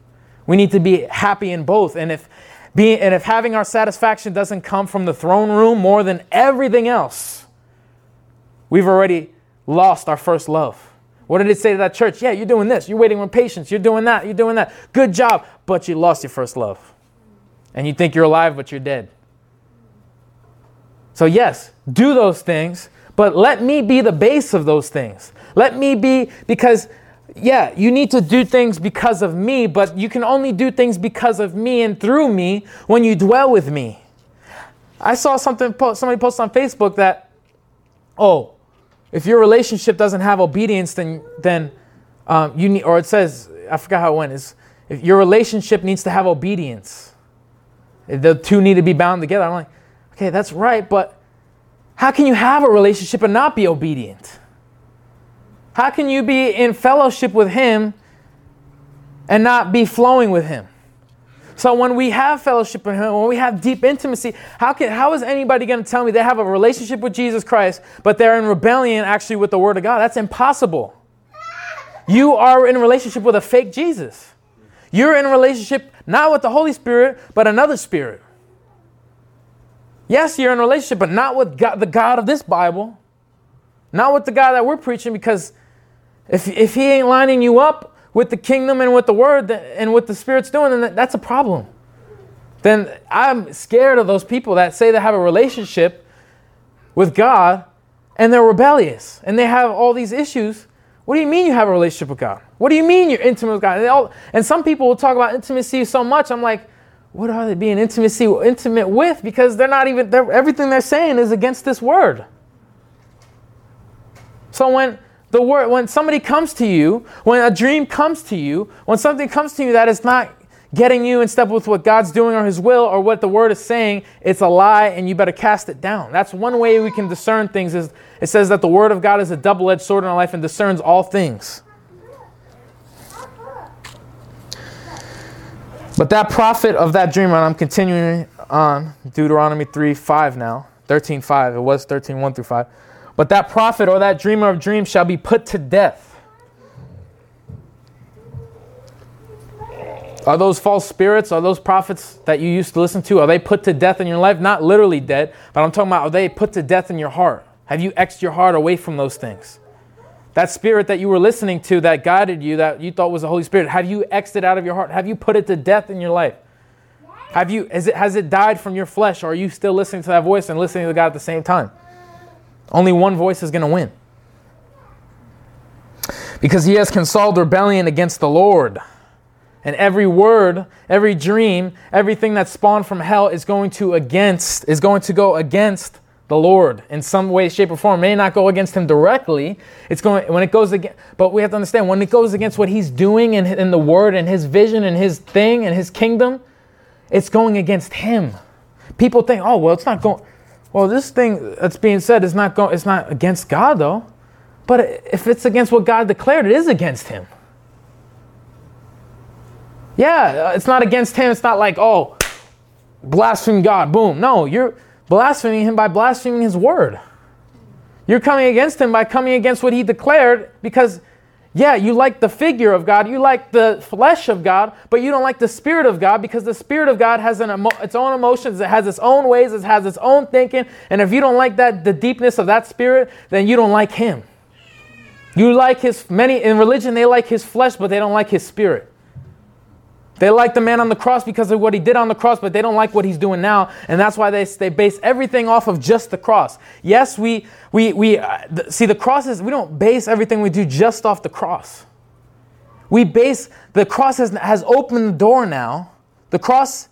We need to be happy in both, and if having our satisfaction doesn't come from the throne room more than everything else, we've already lost our first love. What did it say to that church? Yeah, you're doing this. You're waiting with patience. You're doing that. You're doing that. Good job. But you lost your first love. And you think you're alive, but you're dead. So yes, do those things, but let me be the base of those things. Because yeah, you need to do things because of me, but you can only do things because of me and through me when you dwell with me. I saw somebody post on Facebook that, if your relationship doesn't have obedience, then you need, or it says, I forgot how it went, is if your relationship needs to have obedience. The two need to be bound together. I'm like, okay, that's right, but how can you have a relationship and not be obedient? How can you be in fellowship with Him and not be flowing with Him? So when we have fellowship in Him, when we have deep intimacy, how is anybody going to tell me they have a relationship with Jesus Christ, but they're in rebellion actually with the Word of God? That's impossible. You are in a relationship with a fake Jesus. You're in a relationship not with the Holy Spirit, but another spirit. Yes, you're in a relationship, but not with God, the God of this Bible. Not with the God that we're preaching, because if He ain't lining you up with the kingdom and with the Word and with the Spirit's doing, then that's a problem. Then I'm scared of those people that say they have a relationship with God and they're rebellious and they have all these issues. What do you mean you have a relationship with God? What do you mean you're intimate with God? And some people will talk about intimacy so much, I'm like, what are they being intimate with? Because they're not even, everything they're saying is against this Word. So when somebody comes to you, when a dream comes to you, when something comes to you that is not getting you in step with what God's doing or His will or what the Word is saying, it's a lie and you better cast it down. That's one way we can discern things. Is it says that the Word of God is a double-edged sword in our life and discerns all things. But that prophet of that dream, and I'm continuing on Deuteronomy 3:5 now, 13:5. It was 13:1 through 5. But that prophet or that dreamer of dreams shall be put to death. Are those false spirits? Are those prophets that you used to listen to? Are they put to death in your life? Not literally dead, but I'm talking about, are they put to death in your heart? Have you X'd your heart away from those things? That spirit that you were listening to that guided you, that you thought was the Holy Spirit, have you X'd it out of your heart? Have you put it to death in your life? Has it died from your flesh, or are you still listening to that voice and listening to God at the same time? Only one voice is going to win. Because He has consoled rebellion against the Lord. And every word, every dream, everything that spawned from hell is going to go against the Lord in some way, shape, or form. It may not go against Him directly. But we have to understand, when it goes against what He's doing in the Word and His vision and His thing and His kingdom, it's going against Him. People think, oh, well, it's not going. Well, this thing that's being said is not going. It's not against God, though. But if it's against what God declared, it is against Him. Yeah, it's not against Him. It's not like, oh, blaspheme God, boom. No, you're blaspheming Him by blaspheming His Word. You're coming against Him by coming against what He declared, because, yeah, you like the figure of God, you like the flesh of God, but you don't like the Spirit of God, because the Spirit of God has its own emotions, it has its own ways, it has its own thinking, and if you don't like that, the deepness of that Spirit, then you don't like Him. You like His, many in religion, they like His flesh, but they don't like His Spirit. They like the man on the cross because of what He did on the cross, but they don't like what He's doing now, and that's why they base everything off of just the cross. Yes, we see the cross is, we don't base everything we do just off the cross. The cross has opened the door now. The cross,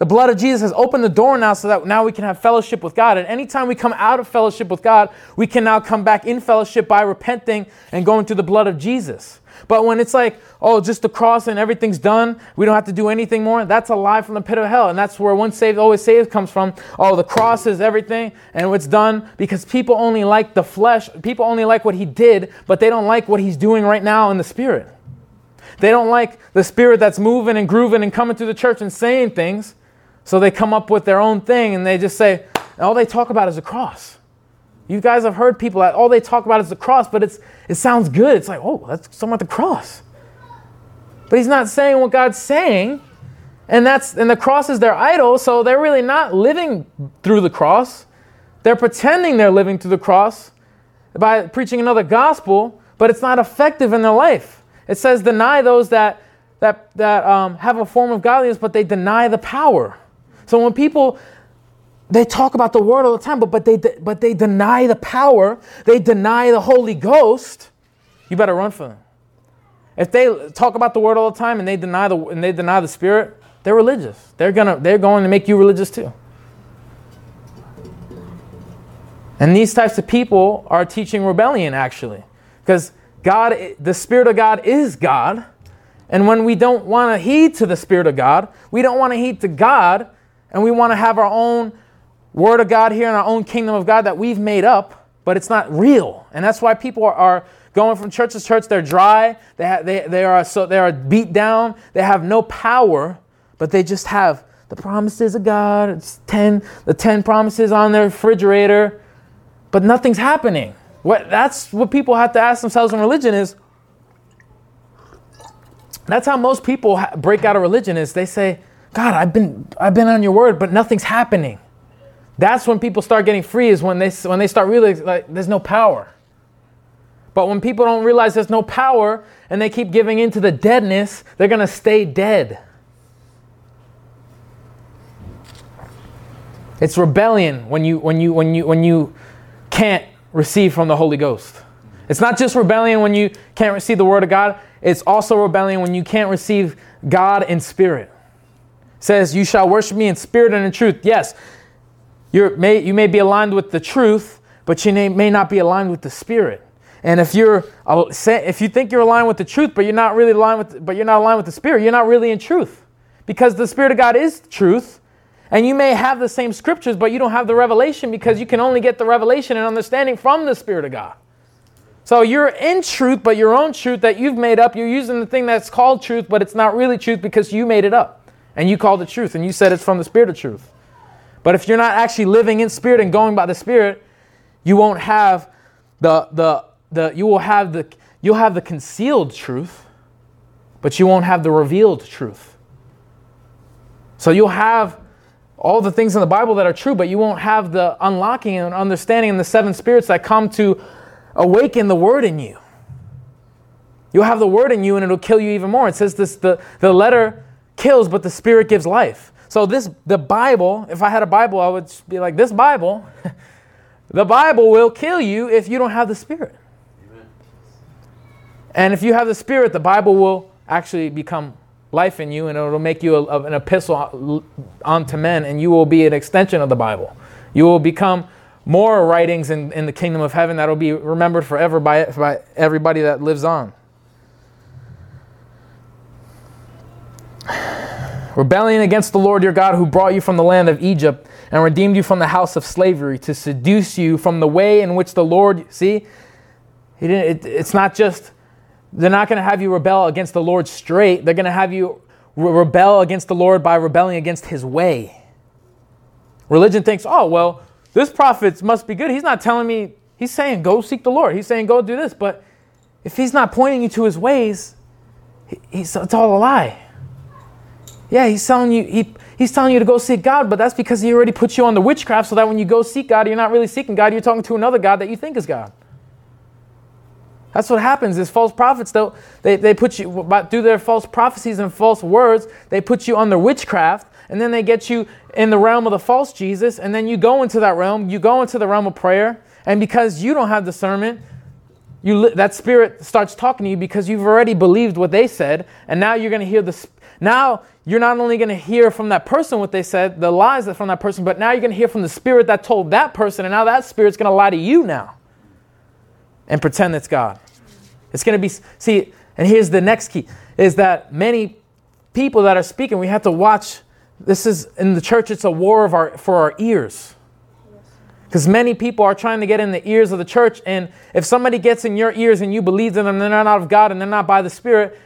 the blood of Jesus has opened the door now, so that now we can have fellowship with God. And anytime we come out of fellowship with God, we can now come back in fellowship by repenting and going through the blood of Jesus. But when it's like, oh, just the cross and everything's done, we don't have to do anything more, that's a lie from the pit of hell. And that's where once saved, always saved comes from. Oh, the cross is everything and it's done, because people only like the flesh. People only like what He did, but they don't like what He's doing right now in the Spirit. They don't like the Spirit that's moving and grooving and coming through the church and saying things. So they come up with their own thing, and they just say, all they talk about is the cross. You guys have heard people that all they talk about is the cross, but it sounds good. It's like, oh, that's talking about the cross. But he's not saying what God's saying, and the cross is their idol, so they're really not living through the cross. They're pretending they're living through the cross by preaching another gospel, but it's not effective in their life. It says, deny those that have a form of godliness, but they deny the power. So when people, they talk about the Word all the time, but they deny the power. They deny the Holy Ghost. You better run for them. If they talk about the Word all the time and they deny the Spirit, they're religious. They're going to make you religious too. And these types of people are teaching rebellion, actually, because God, the Spirit of God is God, and when we don't want to heed to the Spirit of God, we don't want to heed to God, and we want to have our own Word of God here in our own kingdom of God that we've made up, but it's not real. And that's why people are going from church to church. They're dry. They are beat down. They have no power, but but they just have the promises of God. It's the 10 promises on their refrigerator, but nothing's happening. That's what people have to ask themselves in religion is, that's how most people break out of religion is they say, God, I've been on your word, but nothing's happening. That's when people start getting free is when they start realizing like there's no power. But when people don't realize there's no power and they keep giving into the deadness, they're going to stay dead. It's rebellion when you can't receive from the Holy Ghost. It's not just rebellion when you can't receive the Word of God. It's also rebellion when you can't receive God in spirit. It says, you shall worship me in spirit and in truth. Yes, you may be aligned with the truth, but you may not be aligned with the spirit. And if you think you're aligned with the truth, but you're not really aligned with the spirit, you're not really in truth, because the Spirit of God is truth. And you may have the same scriptures, but you don't have the revelation, because you can only get the revelation and understanding from the Spirit of God. So you're in truth, but your own truth that you've made up, you're using the thing that's called truth, but it's not really truth because you made it up and you called it truth and you said it's from the Spirit of truth. But if you're not actually living in spirit and going by the Spirit, you won't have you'll have the concealed truth, but you won't have the revealed truth. So you'll have all the things in the Bible that are true, but you won't have the unlocking and understanding and the seven spirits that come to awaken the word in you. You'll have the word in you and it'll kill you even more. It says this: the letter kills, but the Spirit gives life. So the Bible, if I had a Bible, I would be like, this Bible, the Bible will kill you if you don't have the Spirit. Amen. And if you have the Spirit, the Bible will actually become life in you, and it'll make you an epistle unto men, and you will be an extension of the Bible. You will become more writings in the kingdom of heaven that will be remembered forever by everybody that lives on. Rebellion against the Lord your God, who brought you from the land of Egypt and redeemed you from the house of slavery, to seduce you from the way in which the Lord... See? It's not just... They're not going to have you rebel against the Lord straight. They're going to have you rebel against the Lord by rebelling against His way. Religion thinks, oh, well, this prophet must be good. He's not telling me. He's saying, go seek the Lord. He's saying, go do this. But if he's not pointing you to His ways, it's all a lie. Yeah, he's telling you to go seek God, but that's because He already put you on the witchcraft, so that when you go seek God, you're not really seeking God. You're talking to another God that you think is God. That's what happens is false prophets, though, they put you through their false prophecies and false words. They put you on their witchcraft, and then they get you in the realm of the false Jesus. And then you go into that realm. You go into the realm of prayer. And because you don't have discernment, that spirit starts talking to you because you've already believed what they said. And now you're going to hear this. Now you're not only going to hear from that person what they said, the lies from that person, but now you're going to hear from the spirit that told that person. And now that spirit's going to lie to you now and pretend it's God. It's going to be, see, and here's the next key, is that many people that are speaking, we have to watch. This is, in the church, it's a war for our ears. Because many people are trying to get in the ears of the church, and if somebody gets in your ears and you believe in them, they're not of God and they're not by the Spirit,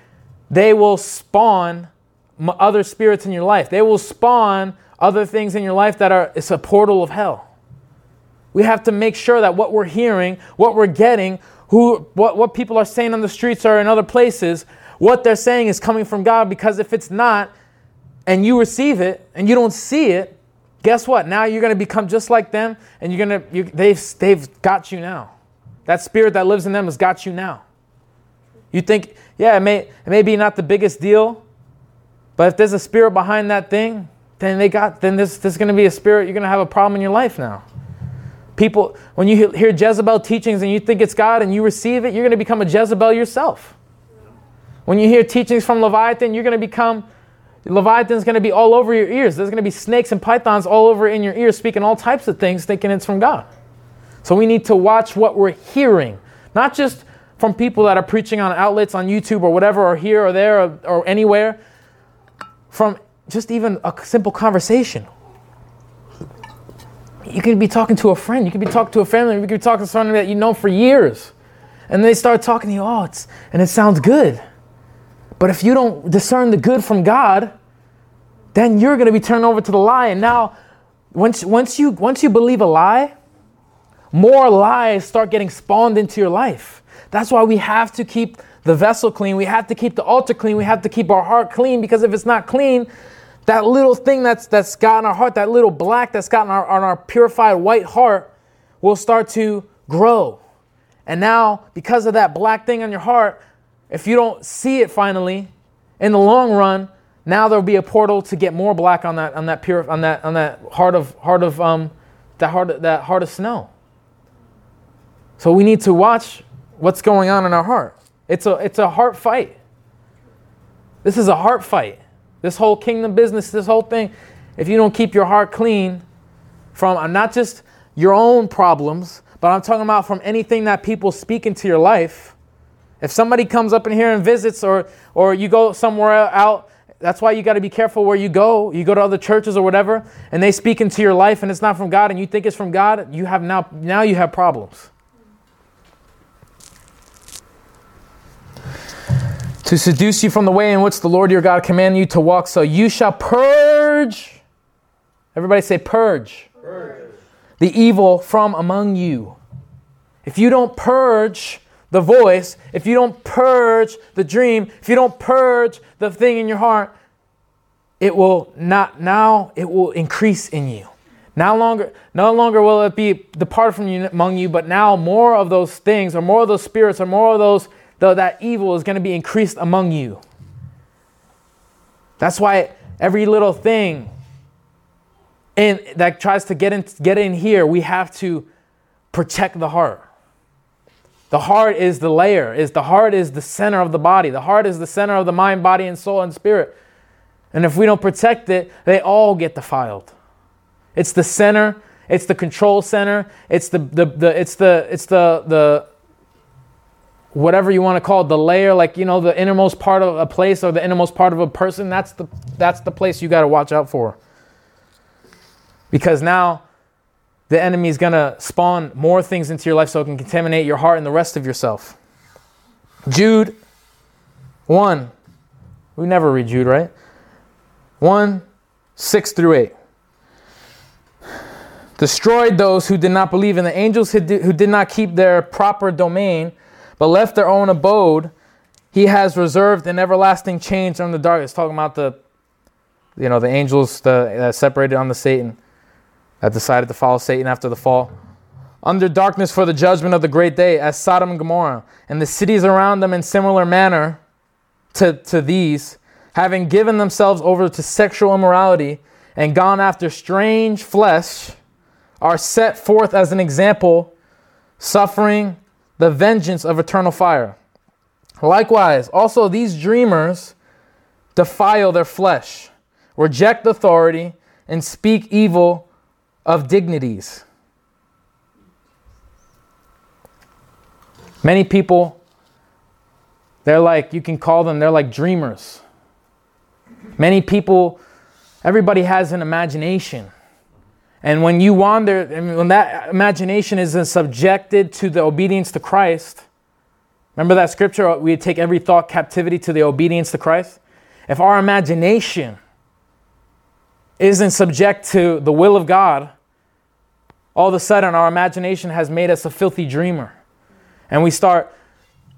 they will spawn other spirits in your life. They will spawn other things in your life it's a portal of hell. We have to make sure that what we're hearing, what we're getting, what people are saying on the streets or in other places, what they're saying is coming from God. Because if it's not, and you receive it and you don't see it, guess what? Now you're going to become just like them, and they've got you now. That spirit that lives in them has got you now. You think, yeah, it may be not the biggest deal, but if there's a spirit behind that thing, then there's going to be a spirit. You're going to have a problem in your life now. People, when you hear Jezebel teachings and you think it's God and you receive it, you're going to become a Jezebel yourself. When you hear teachings from Leviathan, Leviathan's going to be all over your ears. There's going to be snakes and pythons all over in your ears speaking all types of things, thinking it's from God. So we need to watch what we're hearing, not just from people that are preaching on outlets on YouTube or whatever, or here or there or anywhere, from just even a simple conversation. You could be talking to a friend. You could be talking to a family. You could be talking to someone that you know for years. And they start talking to you, and it sounds good. But if you don't discern the good from God, then you're going to be turned over to the lie. And now, once you believe a lie, more lies start getting spawned into your life. That's why we have to keep the vessel clean. We have to keep the altar clean. We have to keep our heart clean, because if it's not clean, that little thing that's got in our heart, that little black that's got on our purified white heart will start to grow. And now, because of that black thing on your heart, if you don't see it finally, in the long run, now there'll be a portal to get more black on that heart of snow. So we need to watch what's going on in our heart. It's a heart fight. This is a heart fight. This whole kingdom business, this whole thing, if you don't keep your heart clean from not just your own problems, but I'm talking about from anything that people speak into your life. If somebody comes up in here and visits, or you go somewhere out, that's why you got to be careful where you go. You go to other churches or whatever, and they speak into your life and it's not from God, and you think it's from God, you have now you have problems. To seduce you from the way in which the Lord your God commanded you to walk, so you shall purge. Everybody say purge. Purge. The evil from among you. If you don't purge the voice, if you don't purge the dream, if you don't purge the thing in your heart, it will increase in you. No longer will it be departed from you among you, but now more of those things, or more of those spirits, or more of those, though, that evil is going to be increased among you. That's why every little thing that tries to get in here, we have to protect the heart. The heart is the layer. The heart is the center of the body. The heart is the center of the mind, body, and soul, and spirit. And if we don't protect it, they all get defiled. It's the center. It's the control center. It's the whatever you want to call it, the layer, like, you know, the innermost part of a place or the innermost part of a person, that's the place you got to watch out for. Because now the enemy is going to spawn more things into your life so it can contaminate your heart and the rest of yourself. Jude 1. We never read Jude, right? 1, 6 through 8. Destroyed those who did not believe, and the angels who did not keep their proper domain, but left their own abode, he has reserved an everlasting chains from the darkness. Talking about the angels that separated on the Satan, that decided to follow Satan after the fall. Under darkness for the judgment of the great day, as Sodom and Gomorrah, and the cities around them in similar manner to these, having given themselves over to sexual immorality and gone after strange flesh, are set forth as an example, suffering the vengeance of eternal fire. Likewise, also these dreamers defile their flesh, reject authority, and speak evil of dignities. Many people, they're like dreamers. Many people, everybody has an imagination. And when you wander, and when that imagination isn't subjected to the obedience to Christ, remember that scripture, we take every thought captivity to the obedience to Christ? If our imagination isn't subject to the will of God, all of a sudden our imagination has made us a filthy dreamer. And we start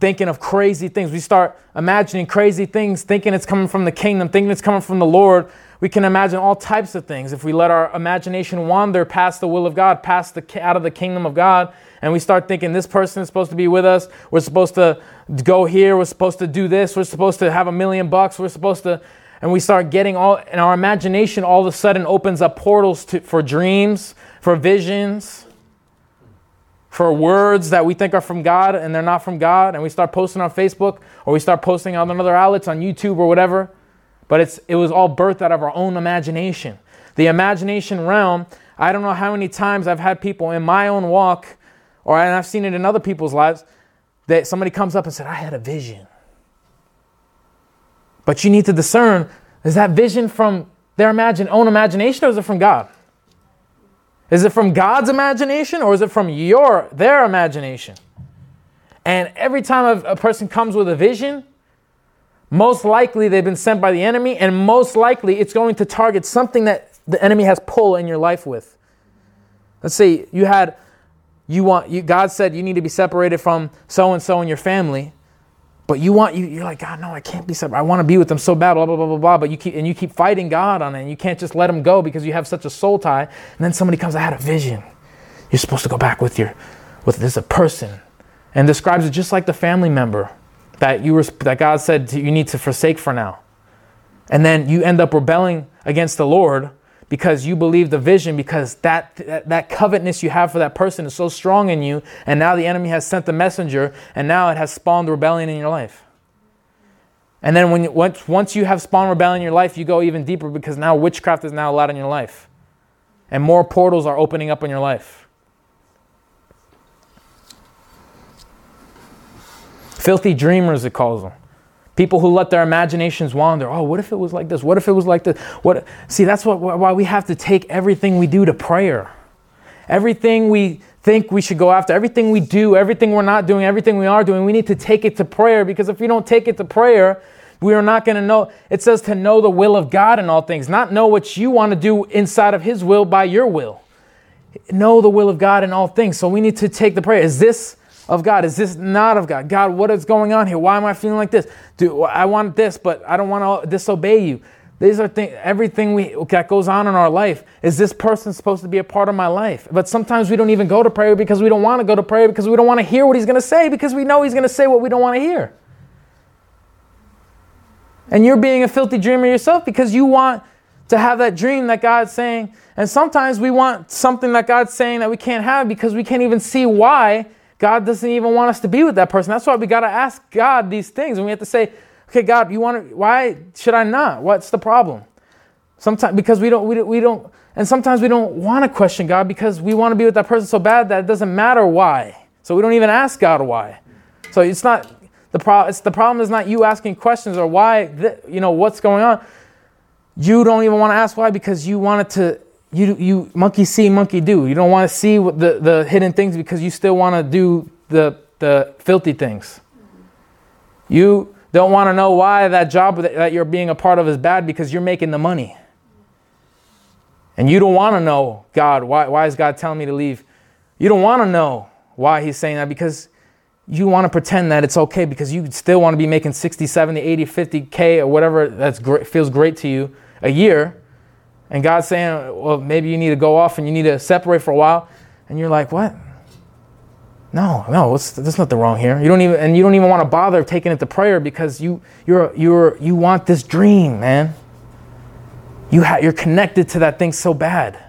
thinking of crazy things. We start imagining crazy things, thinking it's coming from the kingdom, thinking it's coming from the Lord. We can imagine all types of things if we let our imagination wander past the will of God, out of the kingdom of God, and we start thinking this person is supposed to be with us, we're supposed to go here, we're supposed to do this, we're supposed to have $1 million, we're supposed to, and we start getting all, and our imagination all of a sudden opens up portals for dreams, for visions, for words that we think are from God and they're not from God, and we start posting on Facebook, or we start posting on other outlets, on YouTube or whatever. But it was all birthed out of our own imagination. The imagination realm, I don't know how many times I've had people in my own walk, and I've seen it in other people's lives, that somebody comes up and said, I had a vision. But you need to discern, is that vision from their own imagination, or is it from God? Is it from God's imagination, or is it from their imagination? And every time a person comes with a vision, Most likely they've been sent by the enemy, and most likely it's going to target something that the enemy has pull in your life with. Let's say God said you need to be separated from so-and-so in your family, but you're like, God, no, I can't be separated. I want to be with them so bad, blah, blah, blah, blah, blah. But you keep fighting God on it, and you can't just let him go because you have such a soul tie. And then somebody comes, I had a vision. You're supposed to go back with this a person, and describes it just like the family member that God said you need to forsake for now. And then you end up rebelling against the Lord because you believe the vision, because that covetousness you have for that person is so strong in you, and now the enemy has sent the messenger, and now it has spawned rebellion in your life. And then once you have spawned rebellion in your life, you go even deeper because now witchcraft is now allowed in your life. And more portals are opening up in your life. Filthy dreamers, it calls them. People who let their imaginations wander. Oh, what if it was like this? What if it was like this? See, that's why we have to take everything we do to prayer. Everything we think we should go after, everything we do, everything we're not doing, everything we are doing, we need to take it to prayer, because if we don't take it to prayer, we are not going to know. It says to know the will of God in all things, not know what you want to do inside of His will by your will. Know the will of God in all things. So we need to take the prayer. Is this of God? Is this not of God? God, what is going on here? Why am I feeling like this? I want this, but I don't want to disobey you. These are things, everything that goes on in our life. Is this person supposed to be a part of my life? But sometimes we don't even go to prayer because we don't want to go to prayer, because we don't want to hear what He's going to say, because we know He's going to say what we don't want to hear. And you're being a filthy dreamer yourself because you want to have that dream that God's saying. And sometimes we want something that God's saying that we can't have because we can't even see why God doesn't even want us to be with that person. That's why we got to ask God these things. And we have to say, okay, God, why should I not? What's the problem? Sometimes because sometimes we don't want to question God because we want to be with that person so bad that it doesn't matter why. So we don't even ask God why. So it's not the problem is not you asking questions or why, what's going on. You don't even want to ask why because you want it to. You monkey see, monkey do. You don't want to see the hidden things because you still want to do the filthy things. You don't want to know why that job that you're being a part of is bad because you're making the money. And you don't want to know, God, why is God telling me to leave? You don't want to know why He's saying that because you want to pretend that it's okay because you still want to be making 60, 70, 80, 50K or whatever feels great to you a year. And God's saying, well, maybe you need to go off and you need to separate for a while. And you're like, what? No, there's nothing wrong here. You don't even want to bother taking it to prayer because you want this dream, man. You're connected to that thing so bad.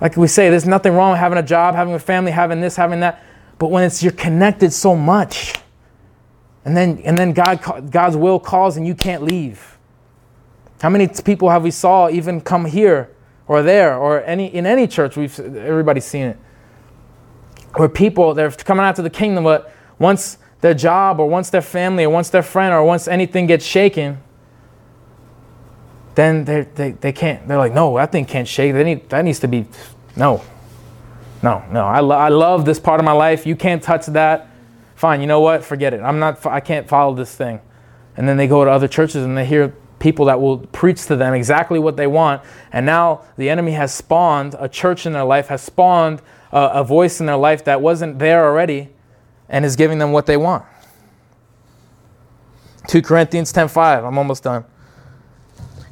Like we say, there's nothing wrong with having a job, having a family, having this, having that. But when you're connected so much, and then God's will calls and you can't leave. How many people have we saw even come here or there or in any church? Everybody's seen it. Where people, they're coming out to the kingdom, but once their job or once their family or once their friend or once anything gets shaken, then they can't. They're like, no, that thing can't shake. That needs to be, no. I love this part of my life. You can't touch that. Fine, you know what? Forget it. I can't follow this thing. And then they go to other churches and they hear people that will preach to them exactly what they want, and now the enemy has spawned a church in their life, has spawned a voice in their life that wasn't there already, and is giving them what they want. 2 Corinthians 10:5, I'm almost done.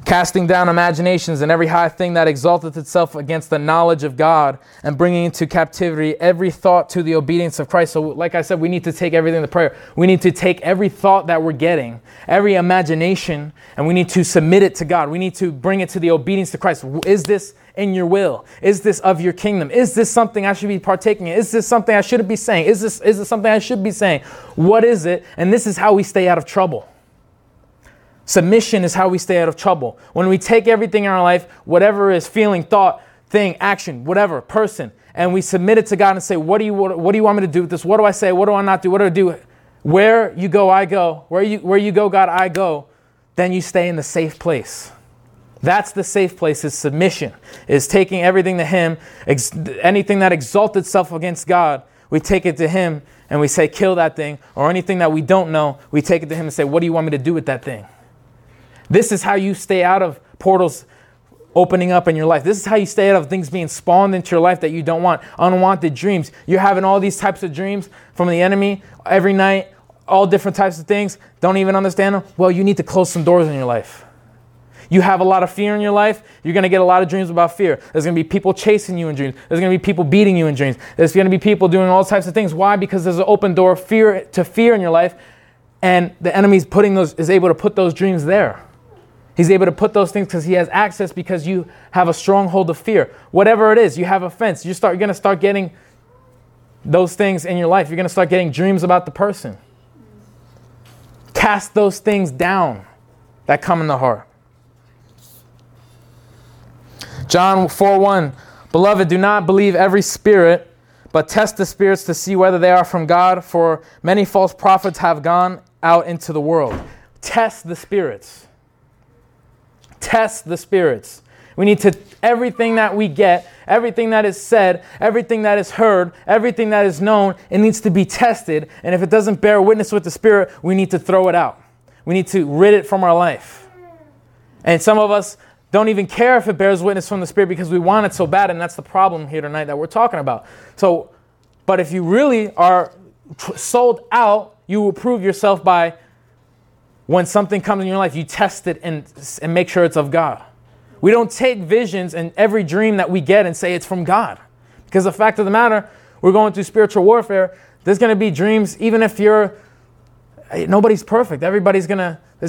Casting down imaginations and every high thing that exalteth itself against the knowledge of God, and bringing into captivity every thought to the obedience of Christ. So like I said, we need to take everything to prayer. We need to take every thought that we're getting, every imagination, and we need to submit it to God. We need to bring it to the obedience to Christ. Is this in your will? Is this of your kingdom? Is this something I should be partaking in? Is this something I shouldn't be saying? Is this something I should be saying? What is it? And this is how we stay out of trouble. Submission is how we stay out of trouble. When we take everything in our life, whatever is feeling, thought, thing, action, whatever, person, and we submit it to God and say, what do you want me to do with this? What do I say? What do I not do? What do I do? Where you go, I go. Where you go, God, I go. Then you stay in the safe place. That's the safe place, is submission, is taking everything to Him, anything that exalts itself against God, We take it to him and we say, kill that thing, or anything that we don't know, we take it to him and say, what do you want me to do with that thing? This is how you stay out of portals opening up in your life. This is how you stay out of things being spawned into your life that you don't want. Unwanted dreams. You're having all these types of dreams from the enemy every night, all different types of things. Don't even understand them. Well, you need to close some doors in your life. You have a lot of fear in your life. You're going to get a lot of dreams about fear. There's going to be people chasing you in dreams. There's going to be people beating you in dreams. There's going to be people doing all types of things. Why? Because there's an open door to fear in your life, and the enemy's is able to put those dreams there. He's able to put those things because he has access, because you have a stronghold of fear. Whatever it is, you have a fence. You're going to start getting those things in your life. You're going to start getting dreams about the person. Cast those things down that come in the heart. John 4:1, beloved, do not believe every spirit, but test the spirits to see whether they are from God, for many false prophets have gone out into the world. Test the spirits. Test the spirits. We need to, everything that we get, everything that is said, everything that is heard, everything that is known, it needs to be tested. And if it doesn't bear witness with the spirit, we need to throw it out. We need to rid it from our life. And some of us don't even care if it bears witness from the spirit because we want it so bad. And that's the problem here tonight that we're talking about. So, but if you really are sold out, you will prove yourself by when something comes in your life, you test it and make sure it's of God. We don't take visions and every dream that we get and say it's from God. Because the fact of the matter, we're going through spiritual warfare. There's going to be dreams, even if nobody's perfect. There's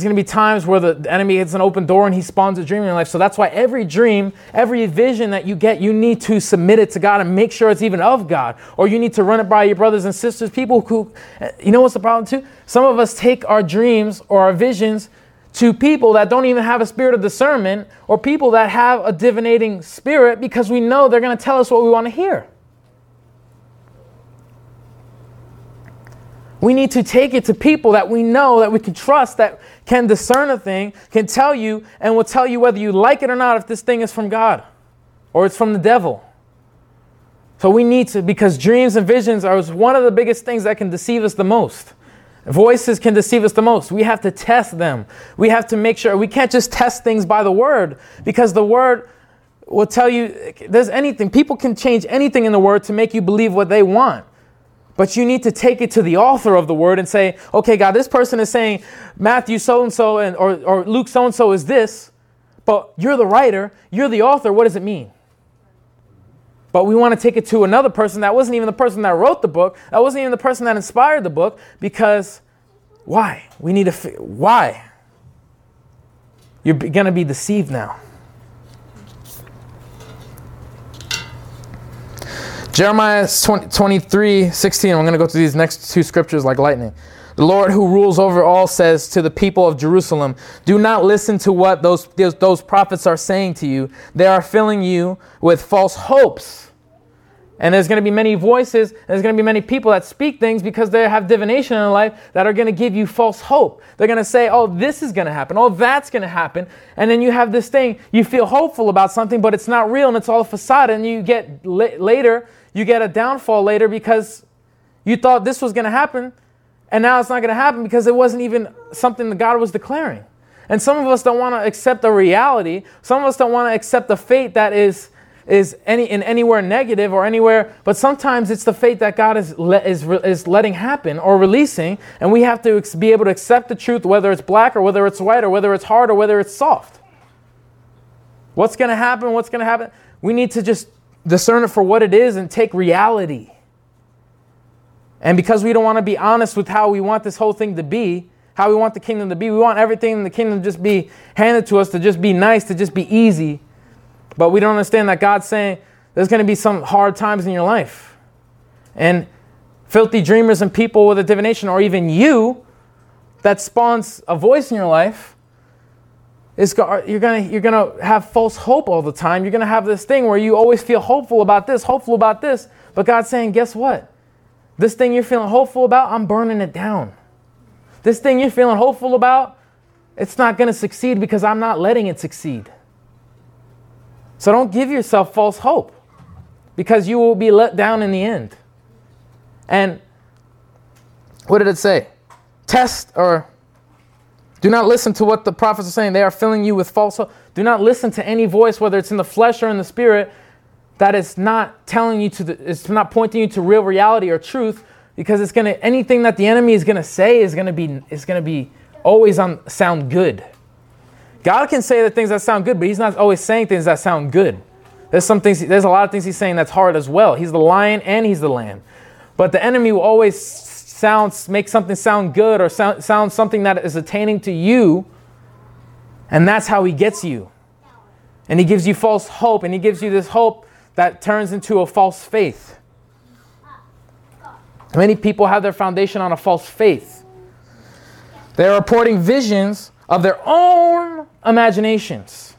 going to be times where the enemy hits an open door and he spawns a dream in your life. So that's why every dream, every vision that you get, you need to submit it to God and make sure it's even of God. Or you need to run it by your brothers and sisters, people who, you know what's the problem too? Some of us take our dreams or our visions to people that don't even have a spirit of discernment, or people that have a divinating spirit, because we know they're going to tell us what we want to hear. We need to take it to people that we know, that we can trust, that can discern a thing, can tell you, and will tell you whether you like it or not if this thing is from God or it's from the devil. So we need to, because dreams and visions are one of the biggest things that can deceive us the most. Voices can deceive us the most. We have to test them. We have to make sure. We can't just test things by the word, because the word will tell you there's anything. People can change anything in the word to make you believe what they want. But you need to take it to the author of the word and say, okay, God, this person is saying Matthew so-and-so and or Luke so-and-so is this, but you're the writer, you're the author, what does it mean? But we want to take it to another person that wasn't even the person that wrote the book. That wasn't even the person that inspired the book. Because why? We need to... why? You're going to be deceived now. Jeremiah 23:16. I'm going to go through these next two scriptures like lightning. The Lord who rules over all says to the people of Jerusalem, do not listen to what those prophets are saying to you. They are filling you with false hopes. And there's going to be many voices. There's going to be many people that speak things because they have divination in their life that are going to give you false hope. They're going to say, oh, this is going to happen. Oh, that's going to happen. And then you have this thing. You feel hopeful about something, but it's not real and it's all a facade. And you get later, you get a downfall later because you thought this was going to happen. And now it's not going to happen because it wasn't even something that God was declaring. And some of us don't want to accept a reality. Some of us don't want to accept the fate that is anywhere negative or anywhere. But sometimes it's the fate that God is letting happen or releasing. And we have to be able to accept the truth, whether it's black or whether it's white or whether it's hard or whether it's soft. What's going to happen? What's going to happen? We need to just discern it for what it is and take reality. And because we don't want to be honest with how we want this whole thing to be, how we want the kingdom to be, we want everything in the kingdom to just be handed to us, to just be nice, to just be easy. But we don't understand that God's saying there's going to be some hard times in your life. And filthy dreamers and people with a divination, or even you, that spawns a voice in your life, you're going to have false hope all the time. You're going to have this thing where you always feel hopeful about this. But God's saying, guess what? This thing you're feeling hopeful about, I'm burning it down. This thing you're feeling hopeful about, it's not going to succeed because I'm not letting it succeed. So don't give yourself false hope because you will be let down in the end. And what did it say? Test, or do not listen to what the prophets are saying. They are filling you with false hope. Do not listen to any voice, whether it's in the flesh or in the spirit, that is not telling you to, it's not pointing you to real reality or truth, because it's gonna, anything that the enemy is gonna say is gonna be always sound good. God can say the things that sound good, but He's not always saying things that sound good. There's some things. There's a lot of things He's saying that's hard as well. He's the lion and He's the lamb. But the enemy will always make something sound good or sound something that is attaining to you, and that's how he gets you. And he gives you false hope, and he gives you this hope that turns into a false faith. Many people have their foundation on a false faith. They're reporting visions of their own imaginations.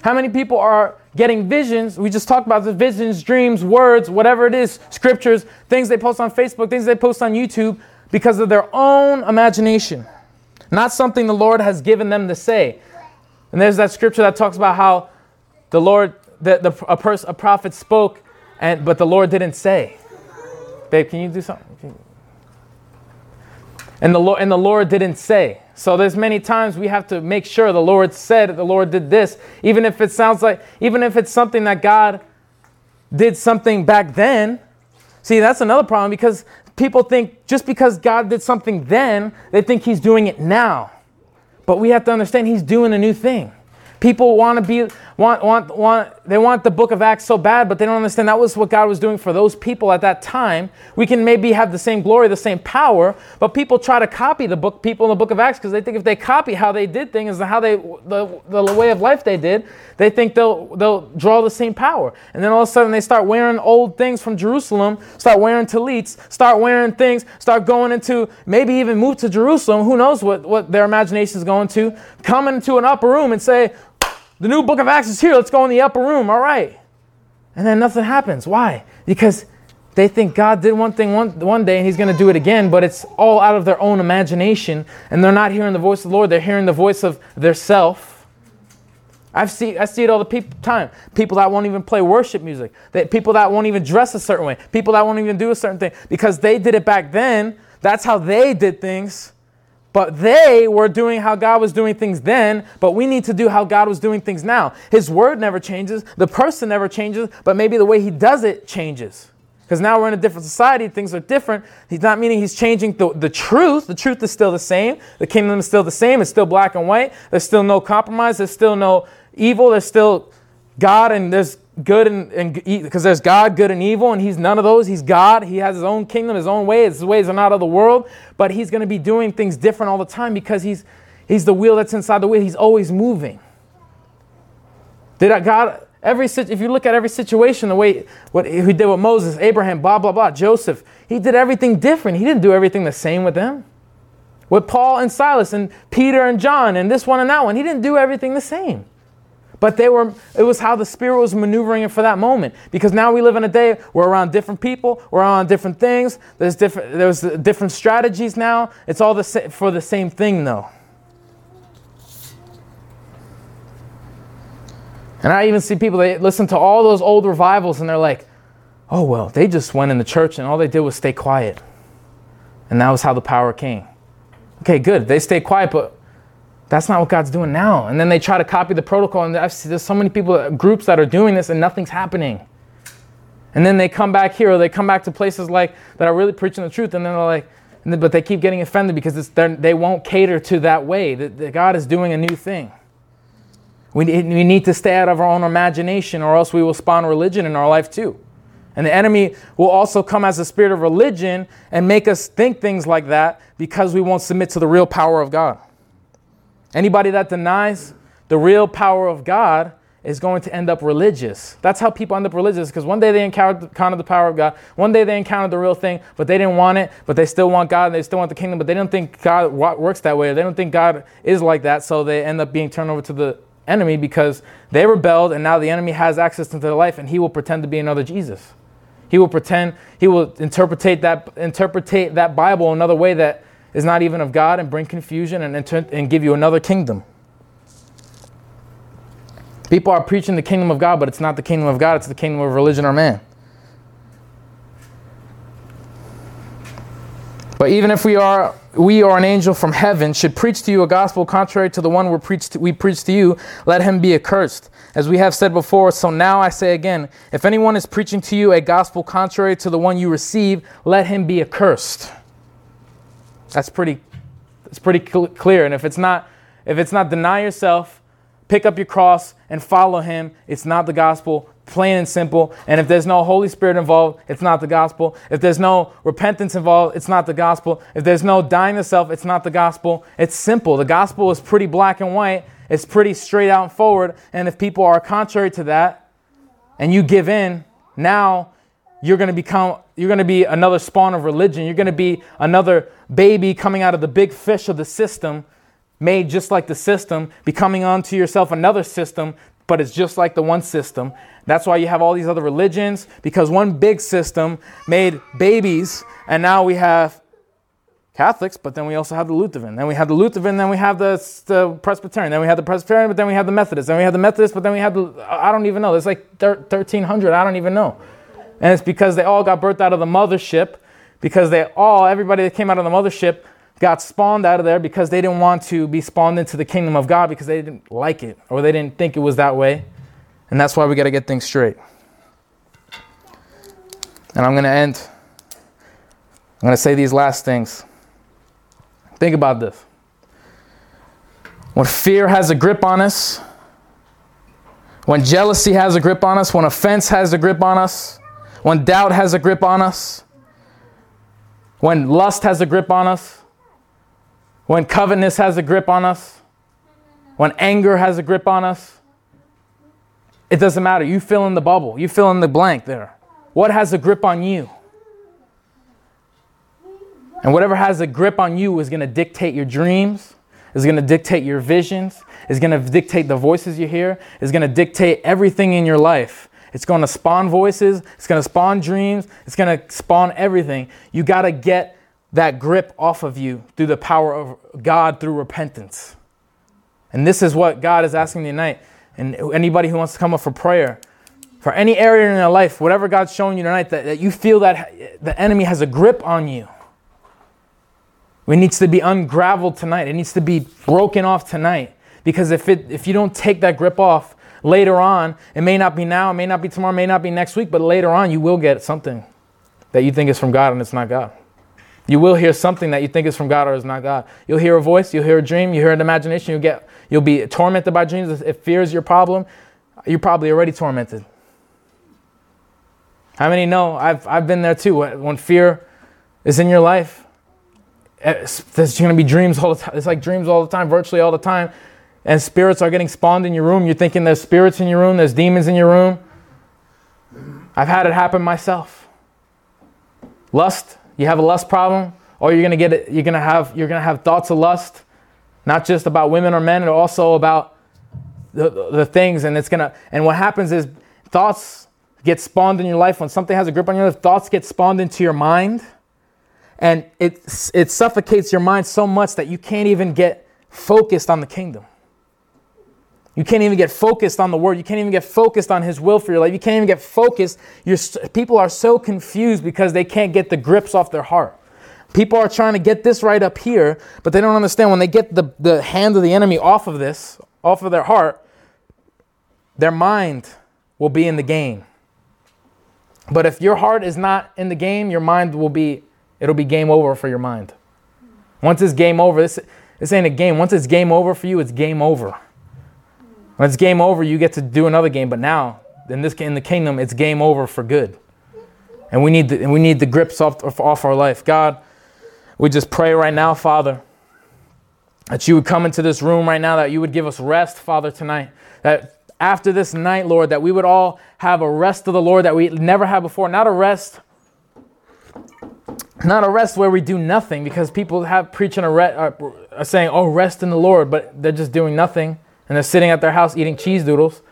How many people are getting visions? We just talked about the visions, dreams, words, whatever it is, scriptures, things they post on Facebook, things they post on YouTube, because of their own imagination. Not something the Lord has given them to say. And there's that scripture that talks about how the Lord, a prophet spoke, but the Lord didn't say. Babe, can you do something? And the Lord didn't say. So there's many times we have to make sure the Lord said, the Lord did this, even if it's something that God did something back then. See, that's another problem, because people think just because God did something then, they think He's doing it now. But we have to understand He's doing a new thing. People want the book of Acts so bad, but they don't understand that was what God was doing for those people at that time. We can maybe have the same glory, the same power, but people try to copy people in the book of Acts, because they think if they copy how they did things and how the way of life they did, they think they'll draw the same power. And then all of a sudden they start wearing old things from Jerusalem, start wearing tallits, start wearing things, start going into, maybe even move to Jerusalem, who knows what their imagination is going to, come into an upper room and say, the new book of Acts is here. Let's go in the upper room. All right. And then nothing happens. Why? Because they think God did one thing one day and He's going to do it again, but it's all out of their own imagination, and they're not hearing the voice of the Lord. They're hearing the voice of their self. I see it all the time. People that won't even play worship music. People that won't even dress a certain way. People that won't even do a certain thing. Because they did it back then. That's how they did things. But they were doing how God was doing things then, but we need to do how God was doing things now. His word never changes, the person never changes, but maybe the way He does it changes. Because now we're in a different society, things are different. He's not meaning He's changing the truth. The truth is still the same. The kingdom is still the same. It's still black and white. There's still no compromise. There's still no evil. There's still God, and there's good, and because there's God, good and evil, and He's none of those. He's God. He has His own kingdom, His own way. His ways are not of the world, but He's going to be doing things different all the time, because He's the wheel that's inside the wheel. He's always moving. If you look at every situation, the way what He did with Moses, Abraham, blah blah blah, Joseph, He did everything different. He didn't do everything the same with them. With Paul and Silas and Peter and John and this one and that one, He didn't do everything the same. But it was how the Spirit was maneuvering it for that moment. Because now we live in a day we're around different people, we're around different things. There's different strategies now. It's all for the same thing, though. And I even see people, they listen to all those old revivals and they're like, oh, well, they just went in the church and all they did was stay quiet. And that was how the power came. Okay, good. They stayed quiet, but that's not what God's doing now. And then they try to copy the protocol, and there's so many people, groups that are doing this, and nothing's happening. And then they come back here, or they come back to places like that are really preaching the truth, and then they're like, but they keep getting offended because they won't cater to that way. That God is doing a new thing. We need to stay out of our own imagination, or else we will spawn religion in our life too. And the enemy will also come as a spirit of religion and make us think things like that, because we won't submit to the real power of God. Anybody that denies the real power of God is going to end up religious. That's how people end up religious, because one day they encountered the power of God. One day they encountered the real thing, but they didn't want it, but they still want God, and they still want the kingdom, but they don't think God works that way. Or they don't think God is like that, so they end up being turned over to the enemy because they rebelled, and now the enemy has access into their life, and he will pretend to be another Jesus. He will interpretate that Bible another way that is not even of God, and bring confusion and give you another kingdom. People are preaching the kingdom of God, but it's not the kingdom of God, it's the kingdom of religion or man. even if we are an angel from heaven, should preach to you a gospel contrary to the one we preach to you, let him be accursed. As we have said before, so now I say again, if anyone is preaching to you a gospel contrary to the one you receive, let him be accursed. That's pretty clear. And if it's not, deny yourself, pick up your cross and follow him. It's not the gospel. Plain and simple. And if there's no Holy Spirit involved, it's not the gospel. If there's no repentance involved, it's not the gospel. If there's no dying to self, it's not the gospel. It's simple. The gospel is pretty black and white. It's pretty straight out and forward. And if people are contrary to that and you give in, now you're going to be another spawn of religion. You're going to be another baby coming out of the big fish of the system, made just like the system, becoming onto yourself another system, but it's just like the one system. That's why you have all these other religions, because one big system made babies, and now we have Catholics, but then we also have the Lutheran. Then we have the Lutheran, then we have the Presbyterian. Then we have the Presbyterian, but then we have the Methodist. Then we have the Methodist, but then we have the... I don't even know. There's like 1,300. I don't even know. And it's because they all got birthed out of the mothership, because everybody that came out of the mothership got spawned out of there because they didn't want to be spawned into the kingdom of God, because they didn't like it or they didn't think it was that way. And that's why we got to get things straight. And I'm going to end. I'm going to say these last things. Think about this. When fear has a grip on us, when jealousy has a grip on us, when offense has a grip on us, when doubt has a grip on us, when lust has a grip on us, when covetousness has a grip on us, when anger has a grip on us, it doesn't matter. You fill in the bubble. You fill in the blank there. What has a grip on you? And whatever has a grip on you is going to dictate your dreams, is going to dictate your visions, is going to dictate the voices you hear, is going to dictate everything in your life. It's going to spawn voices. It's going to spawn dreams. It's going to spawn everything. You got to get that grip off of you through the power of God, through repentance. And this is what God is asking tonight. And anybody who wants to come up for prayer, for any area in their life, whatever God's showing you tonight, that you feel that the enemy has a grip on you, it needs to be ungraveled tonight. It needs to be broken off tonight. Because if you don't take that grip off later on, it may not be now, it may not be tomorrow, it may not be next week, but later on you will get something that you think is from God and it's not God. You will hear something that you think is from God or is not God. You'll hear a voice, you'll hear a dream, you'll hear an imagination, you'll be tormented by dreams. If fear is your problem, you're probably already tormented. How many know? I've been there too. When fear is in your life, there's going to be dreams all the time. It's like dreams all the time, virtually all the time. And spirits are getting spawned in your room. You're thinking there's spirits in your room, there's demons in your room. I've had it happen myself. Lust. You have a lust problem, or you're gonna have thoughts of lust, not just about women or men, but also about the things. And what happens is thoughts get spawned in your life. When something has a grip on your life, thoughts get spawned into your mind, and it suffocates your mind so much that you can't even get focused on the kingdom. You can't even get focused on the word. You can't even get focused on his will for your life. You can't even get focused. People are so confused because they can't get the grips off their heart. People are trying to get this right up here, but they don't understand when they get the hand of the enemy off of this, off of their heart, their mind will be in the game. But if your heart is not in the game, your mind it'll be game over for your mind. Once it's game over, this ain't a game. Once it's game over for you, it's game over. When it's game over, you get to do another game. But now, in the kingdom, it's game over for good. And we need the grips off our life. God, we just pray right now, Father, that you would come into this room right now, that you would give us rest, Father, tonight. That after this night, Lord, that we would all have a rest of the Lord that we never had before. Not a rest where we do nothing, because people have preaching are saying, oh, rest in the Lord, but they're just doing nothing. And they're sitting at their house eating cheese doodles.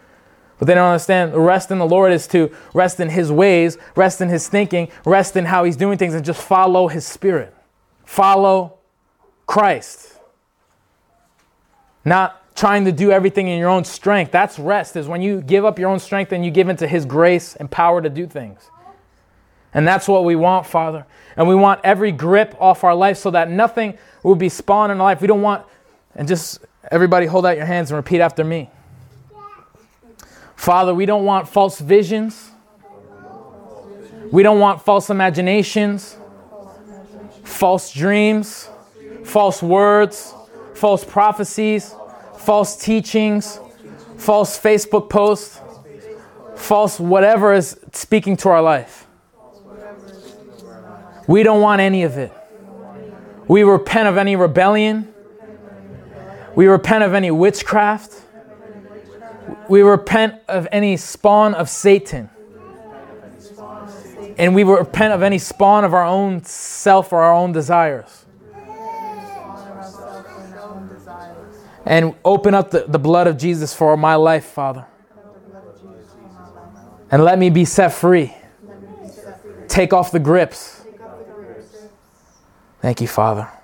But they don't understand rest in the Lord is to rest in his ways, rest in his thinking, rest in how he's doing things, and just follow his spirit. Follow Christ. Not trying to do everything in your own strength. That's rest, is when you give up your own strength and you give into his grace and power to do things. And that's what we want, Father. And we want every grip off our life so that nothing will be spawned in our life. We don't want, and just everybody hold out your hands and repeat after me. Father, we don't want false visions. We don't want false imaginations, false dreams, false words, false prophecies, false teachings, false Facebook posts, false whatever is speaking to our life. We don't want any of it. We repent of any rebellion. We repent of any witchcraft. We repent of any spawn of Satan. And we repent of any spawn of our own self or our own desires. And open up the blood of Jesus for my life, Father. And let me be set free. Take off the grips. Thank you, Father.